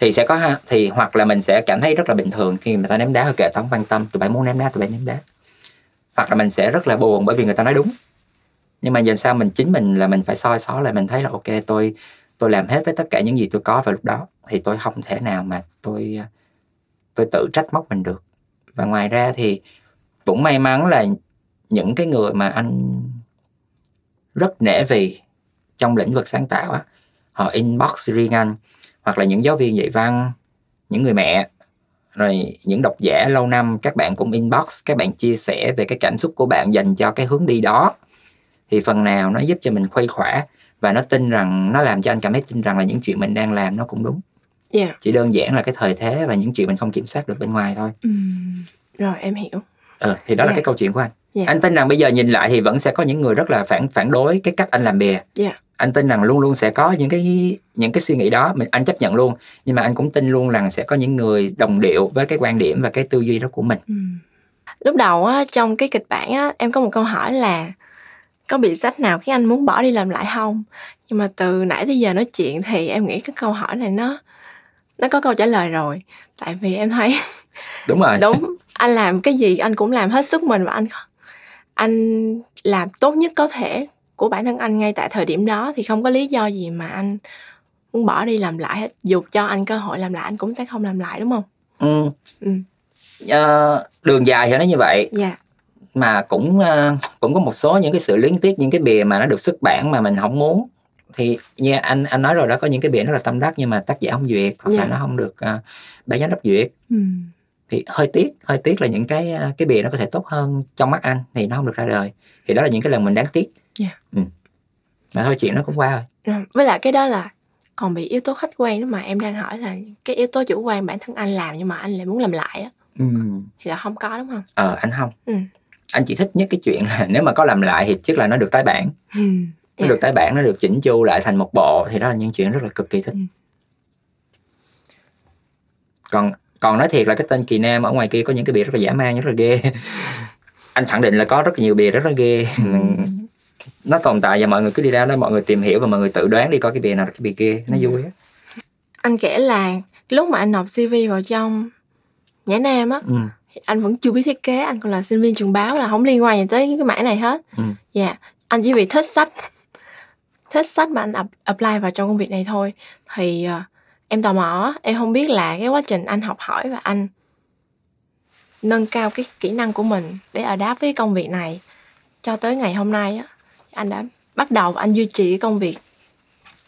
thì sẽ có thì hoặc là mình sẽ cảm thấy rất là bình thường khi người ta ném đá, hơi kệ tao không quan tâm, tụi bay muốn ném đá, tụi bay ném đá. Hoặc là mình sẽ rất là buồn bởi vì người ta nói đúng. Nhưng mà dần sau mình chính mình là mình phải soi sói lại, mình thấy là ok, tôi tôi làm hết với tất cả những gì tôi có vào lúc đó, thì tôi không thể nào mà tôi tôi tự trách móc mình được. Và ngoài ra thì cũng may mắn là những cái người mà anh rất nể vì trong lĩnh vực sáng tạo á, họ inbox riêng anh, hoặc là những giáo viên dạy văn, những người mẹ, rồi những độc giả lâu năm, các bạn cũng inbox, các bạn chia sẻ về cái cảm xúc của bạn dành cho cái hướng đi đó, thì phần nào nó giúp cho mình khuây khỏa, và nó tin rằng, nó làm cho anh cảm thấy tin rằng là những chuyện mình đang làm nó cũng đúng. Yeah. Chỉ đơn giản là cái thời thế và những chuyện mình không kiểm soát được bên ngoài thôi. Ừ. Rồi em hiểu. Ừ, thì đó yeah. là cái câu chuyện của anh. Yeah. Anh tin rằng bây giờ nhìn lại thì vẫn sẽ có những người rất là phản phản đối cái cách anh làm bìa. Yeah. Anh tin rằng luôn luôn sẽ có những cái những cái suy nghĩ đó, mình anh chấp nhận luôn. Nhưng mà anh cũng tin luôn rằng sẽ có những người đồng điệu với cái quan điểm và cái tư duy đó của mình. Ừ. Lúc đầu á, trong cái kịch bản á, em có một câu hỏi là có bìa sách nào khiến anh muốn bỏ đi làm lại không? Nhưng mà từ nãy tới giờ nói chuyện thì em nghĩ cái câu hỏi này nó nó có câu trả lời rồi. Tại vì em thấy đúng rồi, đúng, anh làm cái gì anh cũng làm hết sức mình, và anh anh làm tốt nhất có thể của bản thân anh ngay tại thời điểm đó, thì không có lý do gì mà anh muốn bỏ đi làm lại hết. Dù cho anh cơ hội làm lại, anh cũng sẽ không làm lại, đúng không? Ừ, ừ. À, đường dài thì nó như vậy. Yeah. Mà cũng cũng có một số những cái sự luyến tiếc, những cái bìa mà nó được xuất bản mà mình không muốn. Thì như anh anh nói rồi đó, có những cái bìa nó là tâm đắc nhưng mà tác giả không duyệt, hoặc yeah. là nó không được uh, ban giám đốc duyệt. Mm. Thì hơi tiếc, hơi tiếc là những cái cái bìa nó có thể tốt hơn trong mắt anh thì nó không được ra đời. Thì đó là những cái lần mình đáng tiếc. Yeah. Ừ. mà thôi chuyện nó cũng qua rồi. Với lại cái đó là còn bị yếu tố khách quan đó, mà em đang hỏi là cái yếu tố chủ quan bản thân anh làm nhưng mà anh lại muốn làm lại á, ừ. thì là không có đúng không? Ờ, anh không. Ừ. Anh chỉ thích nhất cái chuyện là nếu mà có làm lại thì chắc là nó được tái bản, ừ. nó yeah. được tái bản, nó được chỉnh chu lại thành một bộ, thì đó là những chuyện rất là cực kỳ thích. Ừ. Còn còn nói thiệt là cái tên Kỳ Nam ở ngoài kia có những cái bìa rất là dã man, rất là ghê. Anh khẳng định là có rất nhiều bìa rất là ghê. Ừ. Nó tồn tại và mọi người cứ đi ra đó, mọi người tìm hiểu và mọi người tự đoán đi coi cái bìa nào là cái bìa kia, nó vui á. Anh kể là lúc mà anh nộp xê vê vào trong Nhã Nam á, ừ. anh vẫn chưa biết thiết kế, anh còn là sinh viên trường báo, là không liên quan gì tới cái mảng này hết. Dạ, ừ. yeah. anh chỉ vì thích sách, thích sách mà anh apply vào trong công việc này thôi. Thì uh, em tò mò, em không biết là cái quá trình anh học hỏi và anh nâng cao cái kỹ năng của mình để adapt với công việc này cho tới ngày hôm nay á, anh đã bắt đầu và anh duy trì cái công việc,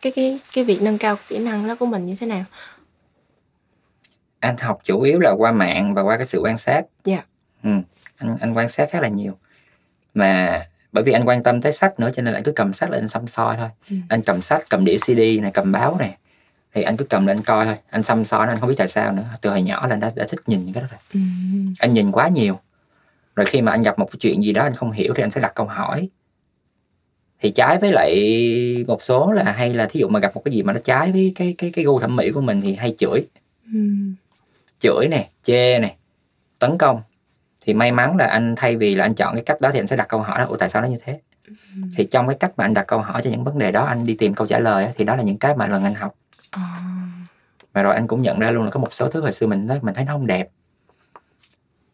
cái cái cái việc nâng cao kỹ năng đó của mình như thế nào? Anh học chủ yếu là qua mạng và qua cái sự quan sát. Dạ. Yeah. Ừ, anh anh quan sát khá là nhiều, mà bởi vì anh quan tâm tới sách nữa cho nên anh cứ cầm sách là anh xăm soi thôi. Ừ. Anh cầm sách, cầm đĩa xê đê này, cầm báo này, thì anh cứ cầm lên anh coi thôi, anh xăm soi nó, anh không biết tại sao nữa. Từ hồi nhỏ là anh đã, đã thích nhìn những cái đó rồi. Ừ. Anh nhìn quá nhiều. Rồi khi mà anh gặp một cái chuyện gì đó anh không hiểu thì anh sẽ đặt câu hỏi. Thì trái với lại một số là hay là thí dụ mà gặp một cái gì mà nó trái với cái cái cái gu thẩm mỹ của mình thì hay chửi. Ừ. Chửi nè, chê nè, tấn công. Thì may mắn là anh thay vì là anh chọn cái cách đó thì anh sẽ đặt câu hỏi là ủa tại sao nó như thế? Ừ. Thì trong cái cách mà anh đặt câu hỏi cho những vấn đề đó, anh đi tìm câu trả lời thì đó là những cái mà lần anh học. Ờ. Mà rồi anh cũng nhận ra luôn là có một số thứ hồi xưa mình nói mình thấy nó không đẹp.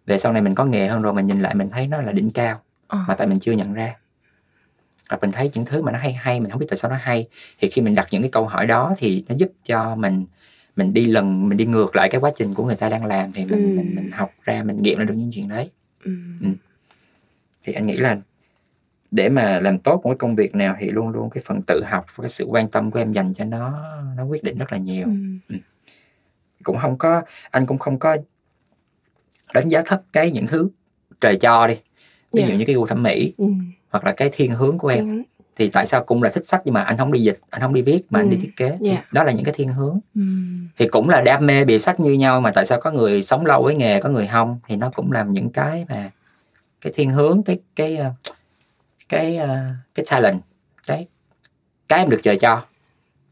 Về sau này mình có nghề hơn rồi mình nhìn lại mình thấy nó là đỉnh cao, ờ. mà tại mình chưa nhận ra. Và mình thấy những thứ mà nó hay hay mình không biết tại sao nó hay, thì khi mình đặt những cái câu hỏi đó thì nó giúp cho mình mình đi lần mình đi ngược lại cái quá trình của người ta đang làm, thì mình ừ. mình, mình học ra, mình nghiệm ra được những chuyện đấy. Ừ. Ừ. Thì anh nghĩ là để mà làm tốt một cái công việc nào thì luôn luôn cái phần tự học và cái sự quan tâm của em dành cho nó nó quyết định rất là nhiều. Ừ. Ừ. Cũng không có, anh cũng không có đánh giá thấp cái những thứ trời cho đi, ví dụ yeah. như cái gu thẩm mỹ. Ừ. Hoặc là cái thiên hướng của em. Thì tại sao cũng là thích sách nhưng mà anh không đi dịch, anh không đi viết mà ừ. anh đi thiết kế. Yeah. Đó là những cái thiên hướng. Ừ. Thì cũng là đam mê bìa sách như nhau, mà tại sao có người sống lâu với nghề, có người không, thì nó cũng làm những cái mà cái thiên hướng, cái cái cái cái, cái talent, cái cái em được trời cho.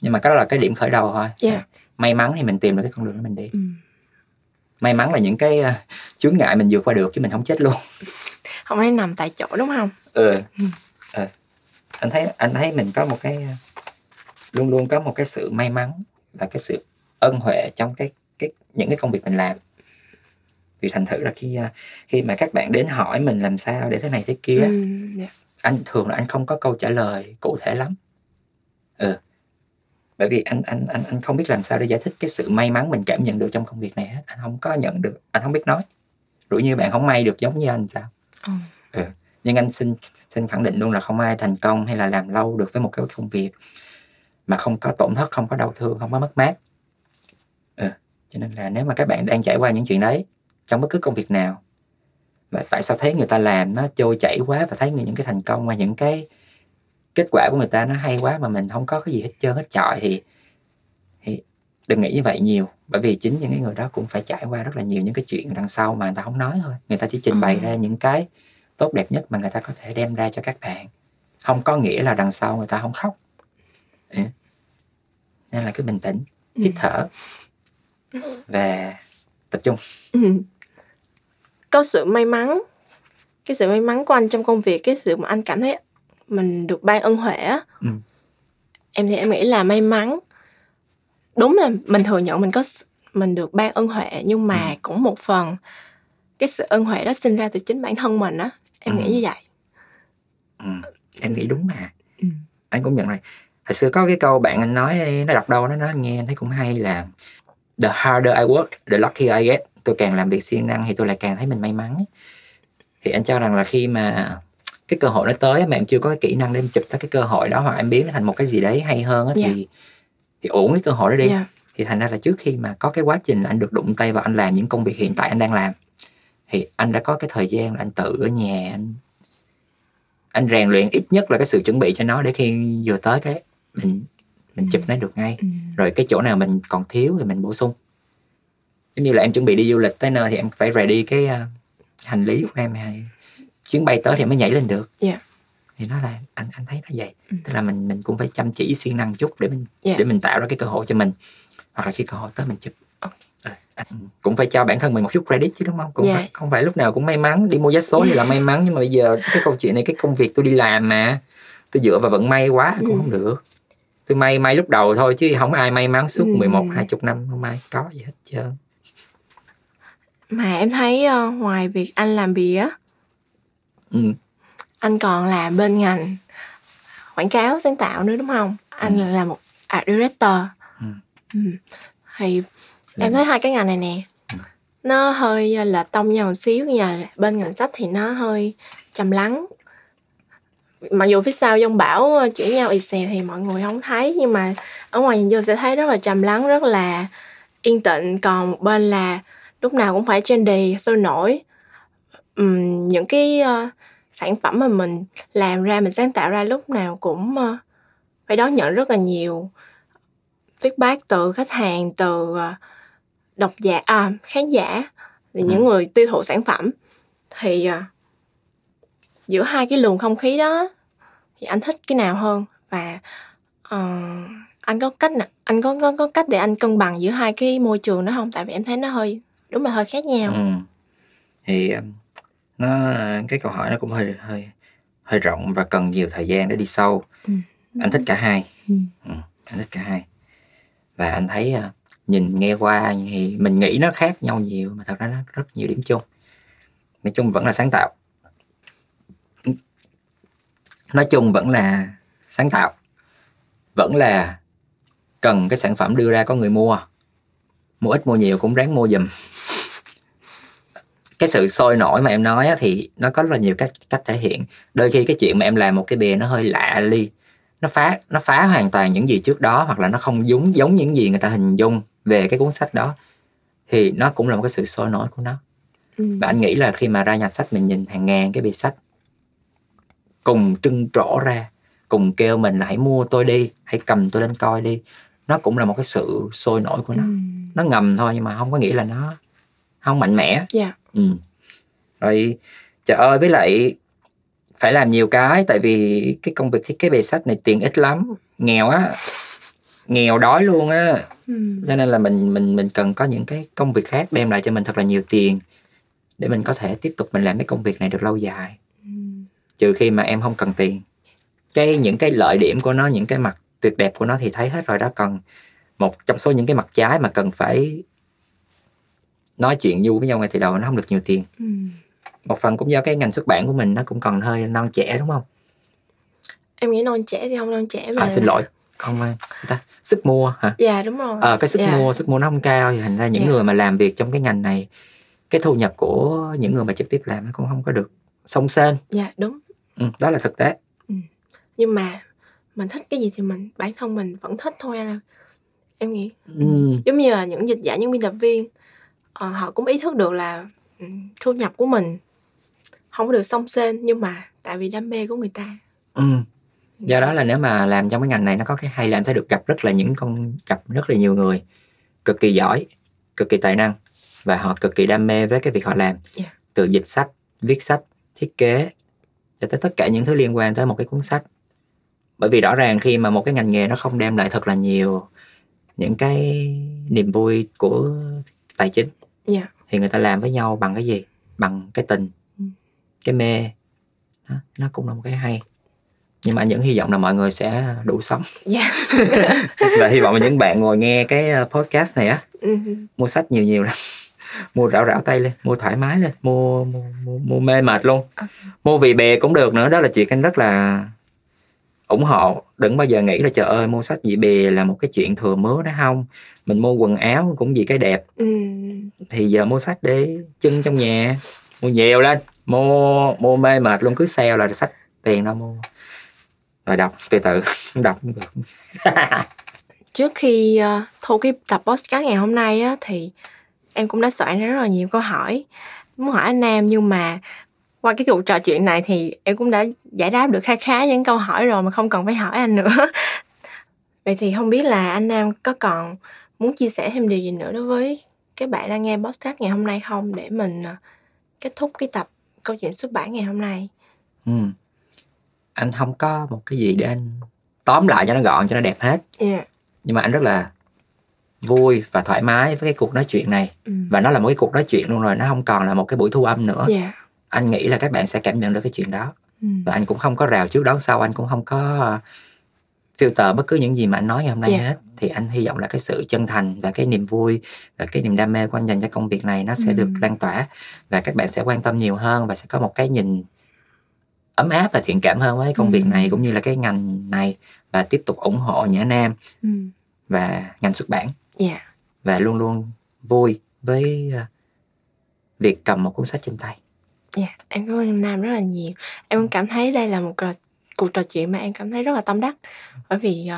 Nhưng mà cái đó là cái điểm khởi đầu thôi. Yeah. May mắn thì mình tìm được cái con đường đó mình đi. Ừ. May mắn là những cái chướng ngại mình vượt qua được chứ mình không chết luôn. Không phải nằm tại chỗ đúng không? Ừ. ừ. ừ. Anh thấy anh thấy mình có một cái luôn luôn có một cái sự may mắn và cái sự ân huệ trong cái cái những cái công việc mình làm. Vì thành thử là khi khi mà các bạn đến hỏi mình làm sao để thế này thế kia, ừ. yeah. anh thường là anh không có câu trả lời cụ thể lắm. Ừ. Bởi vì anh anh anh anh không biết làm sao để giải thích cái sự may mắn mình cảm nhận được trong công việc này hết. Anh không có nhận được, anh không biết nói. Rủi như bạn không may được giống như anh sao? Ừ. Ừ. Nhưng anh xin xin khẳng định luôn là không ai thành công hay là làm lâu được với một cái công việc mà không có tổn thất, không có đau thương, không có mất mát. Ừ. Cho nên là nếu mà các bạn đang trải qua những chuyện đấy trong bất cứ công việc nào, mà tại sao thấy người ta làm nó trôi chảy quá và thấy những cái thành công và những cái kết quả của người ta nó hay quá mà mình không có cái gì hết trơn hết trọi, thì, thì đừng nghĩ như vậy nhiều. Bởi vì chính những cái người đó cũng phải trải qua rất là nhiều những cái chuyện đằng sau mà người ta không nói thôi. Người ta chỉ trình bày ừ. ra những cái tốt đẹp nhất mà người ta có thể đem ra cho các bạn. Không có nghĩa là đằng sau người ta không khóc. Ừ. Nên là cứ bình tĩnh, ừ. hít thở và tập trung. Ừ. Có sự may mắn, cái sự may mắn của anh trong công việc, cái sự mà anh cảm thấy mình được ban ân huệ á. Ừ. Em thì em nghĩ là may mắn. Đúng là mình thừa nhận mình có mình được ban ân huệ, nhưng mà ừ. cũng một phần cái sự ân huệ đó sinh ra từ chính bản thân mình á, em ừ. nghĩ như vậy. Ừ. Em nghĩ đúng mà. Ừ. Anh cũng nhận rồi. Hồi xưa có cái câu bạn anh nói, nó đọc đâu nó nói nghe anh thấy cũng hay là the harder I work, the luckier I get. Tôi càng làm việc siêng năng thì tôi lại càng thấy mình may mắn. Thì anh cho rằng là khi mà cái cơ hội nó tới mà em chưa có cái kỹ năng để em chụp ra cái cơ hội đó hoặc em biến nó thành một cái gì đấy hay hơn á, yeah. thì thì uổng cái cơ hội đó đi. Yeah. Thì thành ra là trước khi mà có cái quá trình là anh được đụng tay vào anh làm những công việc hiện tại anh đang làm, thì anh đã có cái thời gian là anh tự ở nhà anh anh rèn luyện ít nhất là cái sự chuẩn bị cho nó, để khi vừa tới cái mình mình chụp nó được ngay. Rồi cái chỗ nào mình còn thiếu thì mình bổ sung. Giống như là em chuẩn bị đi du lịch tới nơi thì em phải ready cái uh, hành lý của em, hay chuyến bay tới thì mới nhảy lên được. Yeah. Thì nó là anh anh thấy nó vậy. Ừ. Tức là mình mình cũng phải chăm chỉ siêng năng chút để mình yeah. để mình tạo ra cái cơ hội cho mình, hoặc là khi cơ hội tới mình chụp. Okay. À, cũng phải cho bản thân mình một chút credit chứ, đúng không? Cũng yeah. phải, không phải lúc nào cũng may mắn, đi mua vé số thì là may mắn, nhưng mà bây giờ cái câu chuyện này, cái công việc tôi đi làm mà tôi dựa vào vận may quá cũng ừ. không được. Tôi may may lúc đầu thôi chứ không ai may mắn suốt ừ. mười một, hai mươi năm không may có gì hết trơn. Mà em thấy uh, ngoài việc anh làm bìa, ừ. anh còn làm bên ngành quảng cáo sáng tạo nữa, đúng không? Anh ừ. là một art director. Ừ. Ừ. Thì ừ. em thấy hai cái ngành này nè, ừ. nó hơi lệch tông nhau một xíu. Nhà bên ngành sách thì nó hơi trầm lắng. Mặc dù phía sau dông bão chuyển nhau ì xèo thì mọi người không thấy, nhưng mà ở ngoài nhìn vô sẽ thấy rất là trầm lắng, rất là yên tĩnh. Còn một bên là lúc nào cũng phải trendy, sôi nổi. Uhm, những cái uh, sản phẩm mà mình làm ra, mình sáng tạo ra lúc nào cũng uh, phải đón nhận rất là nhiều feedback từ khách hàng, từ uh, độc giả, à, khán giả, ừ. những người tiêu thụ sản phẩm. Thì uh, giữa hai cái luồng không khí đó thì anh thích cái nào hơn, và uh, anh có cách nào, anh có, có có cách để anh cân bằng giữa hai cái môi trường đó không? Tại vì em thấy nó hơi, đúng là hơi khác nhau. Ừ. Thì nó cái câu hỏi nó cũng hơi hơi hơi rộng và cần nhiều thời gian để đi sâu. Ừ. Anh thích cả hai. Ừ. Ừ. Anh thích cả hai. Và anh thấy nhìn nghe qua thì mình nghĩ nó khác nhau nhiều, mà thật ra nó rất nhiều điểm chung. Nói chung vẫn là sáng tạo. Nói chung vẫn là sáng tạo. Vẫn là cần cái sản phẩm đưa ra có người mua. Mua ít mua nhiều cũng ráng mua giùm. Cái sự sôi nổi mà em nói á, thì nó có rất là nhiều cách cách thể hiện. Đôi khi cái chuyện mà em làm một cái bìa nó hơi lạ ly, nó phá nó phá hoàn toàn những gì trước đó, hoặc là nó không giống giống những gì người ta hình dung về cái cuốn sách đó, thì nó cũng là một cái sự sôi nổi của nó. Ừ. Và anh nghĩ là khi mà ra nhà sách mình nhìn hàng ngàn cái bìa sách cùng trưng trổ ra, cùng kêu mình là hãy mua tôi đi, hãy cầm tôi lên coi đi, nó cũng là một cái sự sôi nổi của nó. Ừ. Nó ngầm thôi nhưng mà không có nghĩa là nó không mạnh mẽ. Yeah. Ừ. Rồi trời ơi, với lại phải làm nhiều cái, tại vì cái công việc thiết kế bìa sách này tiền ít lắm, nghèo á, nghèo đói luôn á. Ừ. Cho nên là mình mình mình cần có những cái công việc khác đem lại cho mình thật là nhiều tiền để mình có thể tiếp tục mình làm cái công việc này được lâu dài. Ừ. Trừ khi mà em không cần tiền. Cái những cái lợi điểm của nó, những cái mặt tuyệt đẹp của nó thì thấy hết rồi đó. Còn một trong số những cái mặt trái mà cần phải nói chuyện vui với nhau ngay từ đầu, nó không được nhiều tiền. Ừ. Một phần cũng do cái ngành xuất bản của mình nó cũng còn hơi non trẻ, đúng không? Em nghĩ non trẻ thì không non trẻ mà. À, xin lỗi, không ta sức mua hả? Dạ đúng rồi. Ờ à, cái sức dạ. mua sức mua nó không cao, thì thành ra những dạ. người mà làm việc trong cái ngành này, cái thu nhập của những người mà trực tiếp làm nó cũng không có được song sên. Dạ đúng. Ừ, đó là thực tế. Ừ. Nhưng mà mình thích cái gì thì mình bản thân mình vẫn thích thôi anh ạ. Em nghĩ ừ. giống như là những dịch giả, những biên tập viên, ờ, họ cũng ý thức được là thu nhập của mình không có được song sên, nhưng mà tại vì đam mê của người ta. Ừ. Do đó là nếu mà làm trong cái ngành này nó có cái hay là em thấy được gặp rất là những con gặp rất là nhiều người cực kỳ giỏi, cực kỳ tài năng, và họ cực kỳ đam mê với cái việc họ làm. Yeah. Từ dịch sách, viết sách, thiết kế cho tới tất cả những thứ liên quan tới một cái cuốn sách. Bởi vì rõ ràng khi mà một cái ngành nghề nó không đem lại thật là nhiều những cái niềm vui của tài chính, yeah. thì người ta làm với nhau bằng cái gì? Bằng cái tình, ừ. cái mê đó, nó cũng là một cái hay. Nhưng mà anh vẫn hy vọng là mọi người sẽ đủ sống. Yeah. Và hy vọng là những bạn ngồi nghe cái podcast này á, ừ. mua sách nhiều nhiều lắm, mua rảo rảo tay lên, mua thoải mái lên, mua mua, mua, mua mê mệt luôn, okay. mua vì bè cũng được nữa. Đó là chuyện anh rất là ủng hộ. Đừng bao giờ nghĩ là trời ơi mua sách vì bìa là một cái chuyện thừa mứa đó, không. Mình mua quần áo cũng vì cái đẹp. Ừ. Thì giờ mua sách để chân trong nhà, mua nhiều lên, mua mua mê mệt luôn, cứ sale là sách tiền ra mua. Rồi đọc từ từ, đọc cũng được. Trước khi uh, thu cái tập podcast ngày hôm nay á, thì em cũng đã soạn ra rất là nhiều câu hỏi muốn hỏi anh Nam, nhưng mà Qua cái cuộc trò chuyện này thì em cũng đã giải đáp được khá khá những câu hỏi rồi mà không cần phải hỏi anh nữa. Vậy thì không biết là anh Nam có còn muốn chia sẻ thêm điều gì nữa đối với các bạn đang nghe podcast ngày hôm nay không, để mình kết thúc cái tập câu chuyện xuất bản ngày hôm nay? Ừ. Anh không có một cái gì để anh tóm lại cho nó gọn, cho nó đẹp hết. Yeah. Nhưng mà anh rất là vui và thoải mái với cái cuộc nói chuyện này. Ừ. Và nó là một cái cuộc nói chuyện luôn rồi, nó không còn là một cái buổi thu âm nữa. Yeah. Anh nghĩ là các bạn sẽ cảm nhận được cái chuyện đó. Ừ. Và anh cũng không có rào trước đón sau, anh cũng không có filter bất cứ những gì mà anh nói ngày hôm nay yeah. hết. Thì anh hy vọng là cái sự chân thành và cái niềm vui và cái niềm đam mê của anh dành cho công việc này nó sẽ ừ. được lan tỏa, và các bạn sẽ quan tâm nhiều hơn và sẽ có một cái nhìn ấm áp và thiện cảm hơn với công ừ. việc này cũng như là cái ngành này, và tiếp tục ủng hộ Nhã Nam ừ. và ngành xuất bản. Yeah. Và luôn luôn vui với việc cầm một cuốn sách trên tay. Dạ, yeah, em cảm ơn Nam rất là nhiều. Em cũng cảm thấy đây là một uh, cuộc trò chuyện mà em cảm thấy rất là tâm đắc. Bởi vì uh,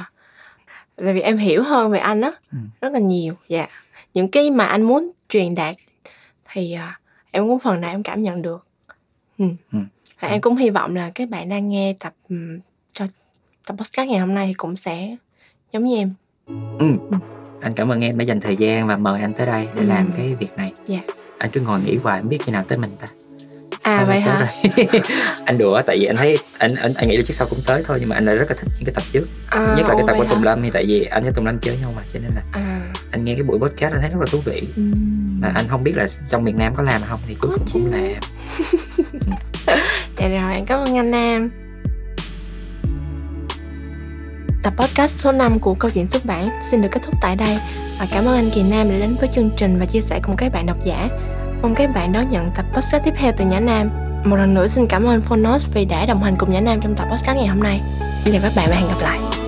Bởi vì em hiểu hơn về anh đó ừ. rất là nhiều. Dạ yeah. Những cái mà anh muốn truyền đạt thì uh, em cũng phần nào em cảm nhận được. ừ. Ừ. Và ừ. em cũng hy vọng là các bạn đang nghe tập um, cho, Tập podcast ngày hôm nay thì cũng sẽ giống như em. ừ. Ừ. Anh cảm ơn em đã dành thời gian và mời anh tới đây để ừ. làm cái việc này. Dạ yeah. Anh cứ ngồi nghĩ hoài, em biết khi nào tới mình ta. À thôi, vậy hả? Anh đùa, tại vì anh thấy anh anh anh nghĩ là chiếc sau cũng tới thôi, nhưng mà anh lại rất là thích những cái tập trước, à, nhất là cái tập của Tùng Lâm, thì tại vì anh với Tùng Lâm chơi nhau mà, cho nên là à. anh nghe cái buổi podcast anh thấy rất là thú vị. Ừ. Mà anh không biết là trong miền Nam có làm không thì cuối cùng cũng làm. Dạ rồi, em cảm ơn anh Nam. Tập podcast số năm của Câu Chuyện Xuất Bản xin được kết thúc tại đây, và cảm ơn anh Kỳ Nam đã đến với chương trình và chia sẻ cùng các bạn độc giả. Mong các bạn đón nhận tập podcast tiếp theo từ Nhã Nam. Một lần nữa xin cảm ơn Phonos vì đã đồng hành cùng Nhã Nam trong tập podcast ngày hôm nay. Xin chào các bạn và hẹn gặp lại.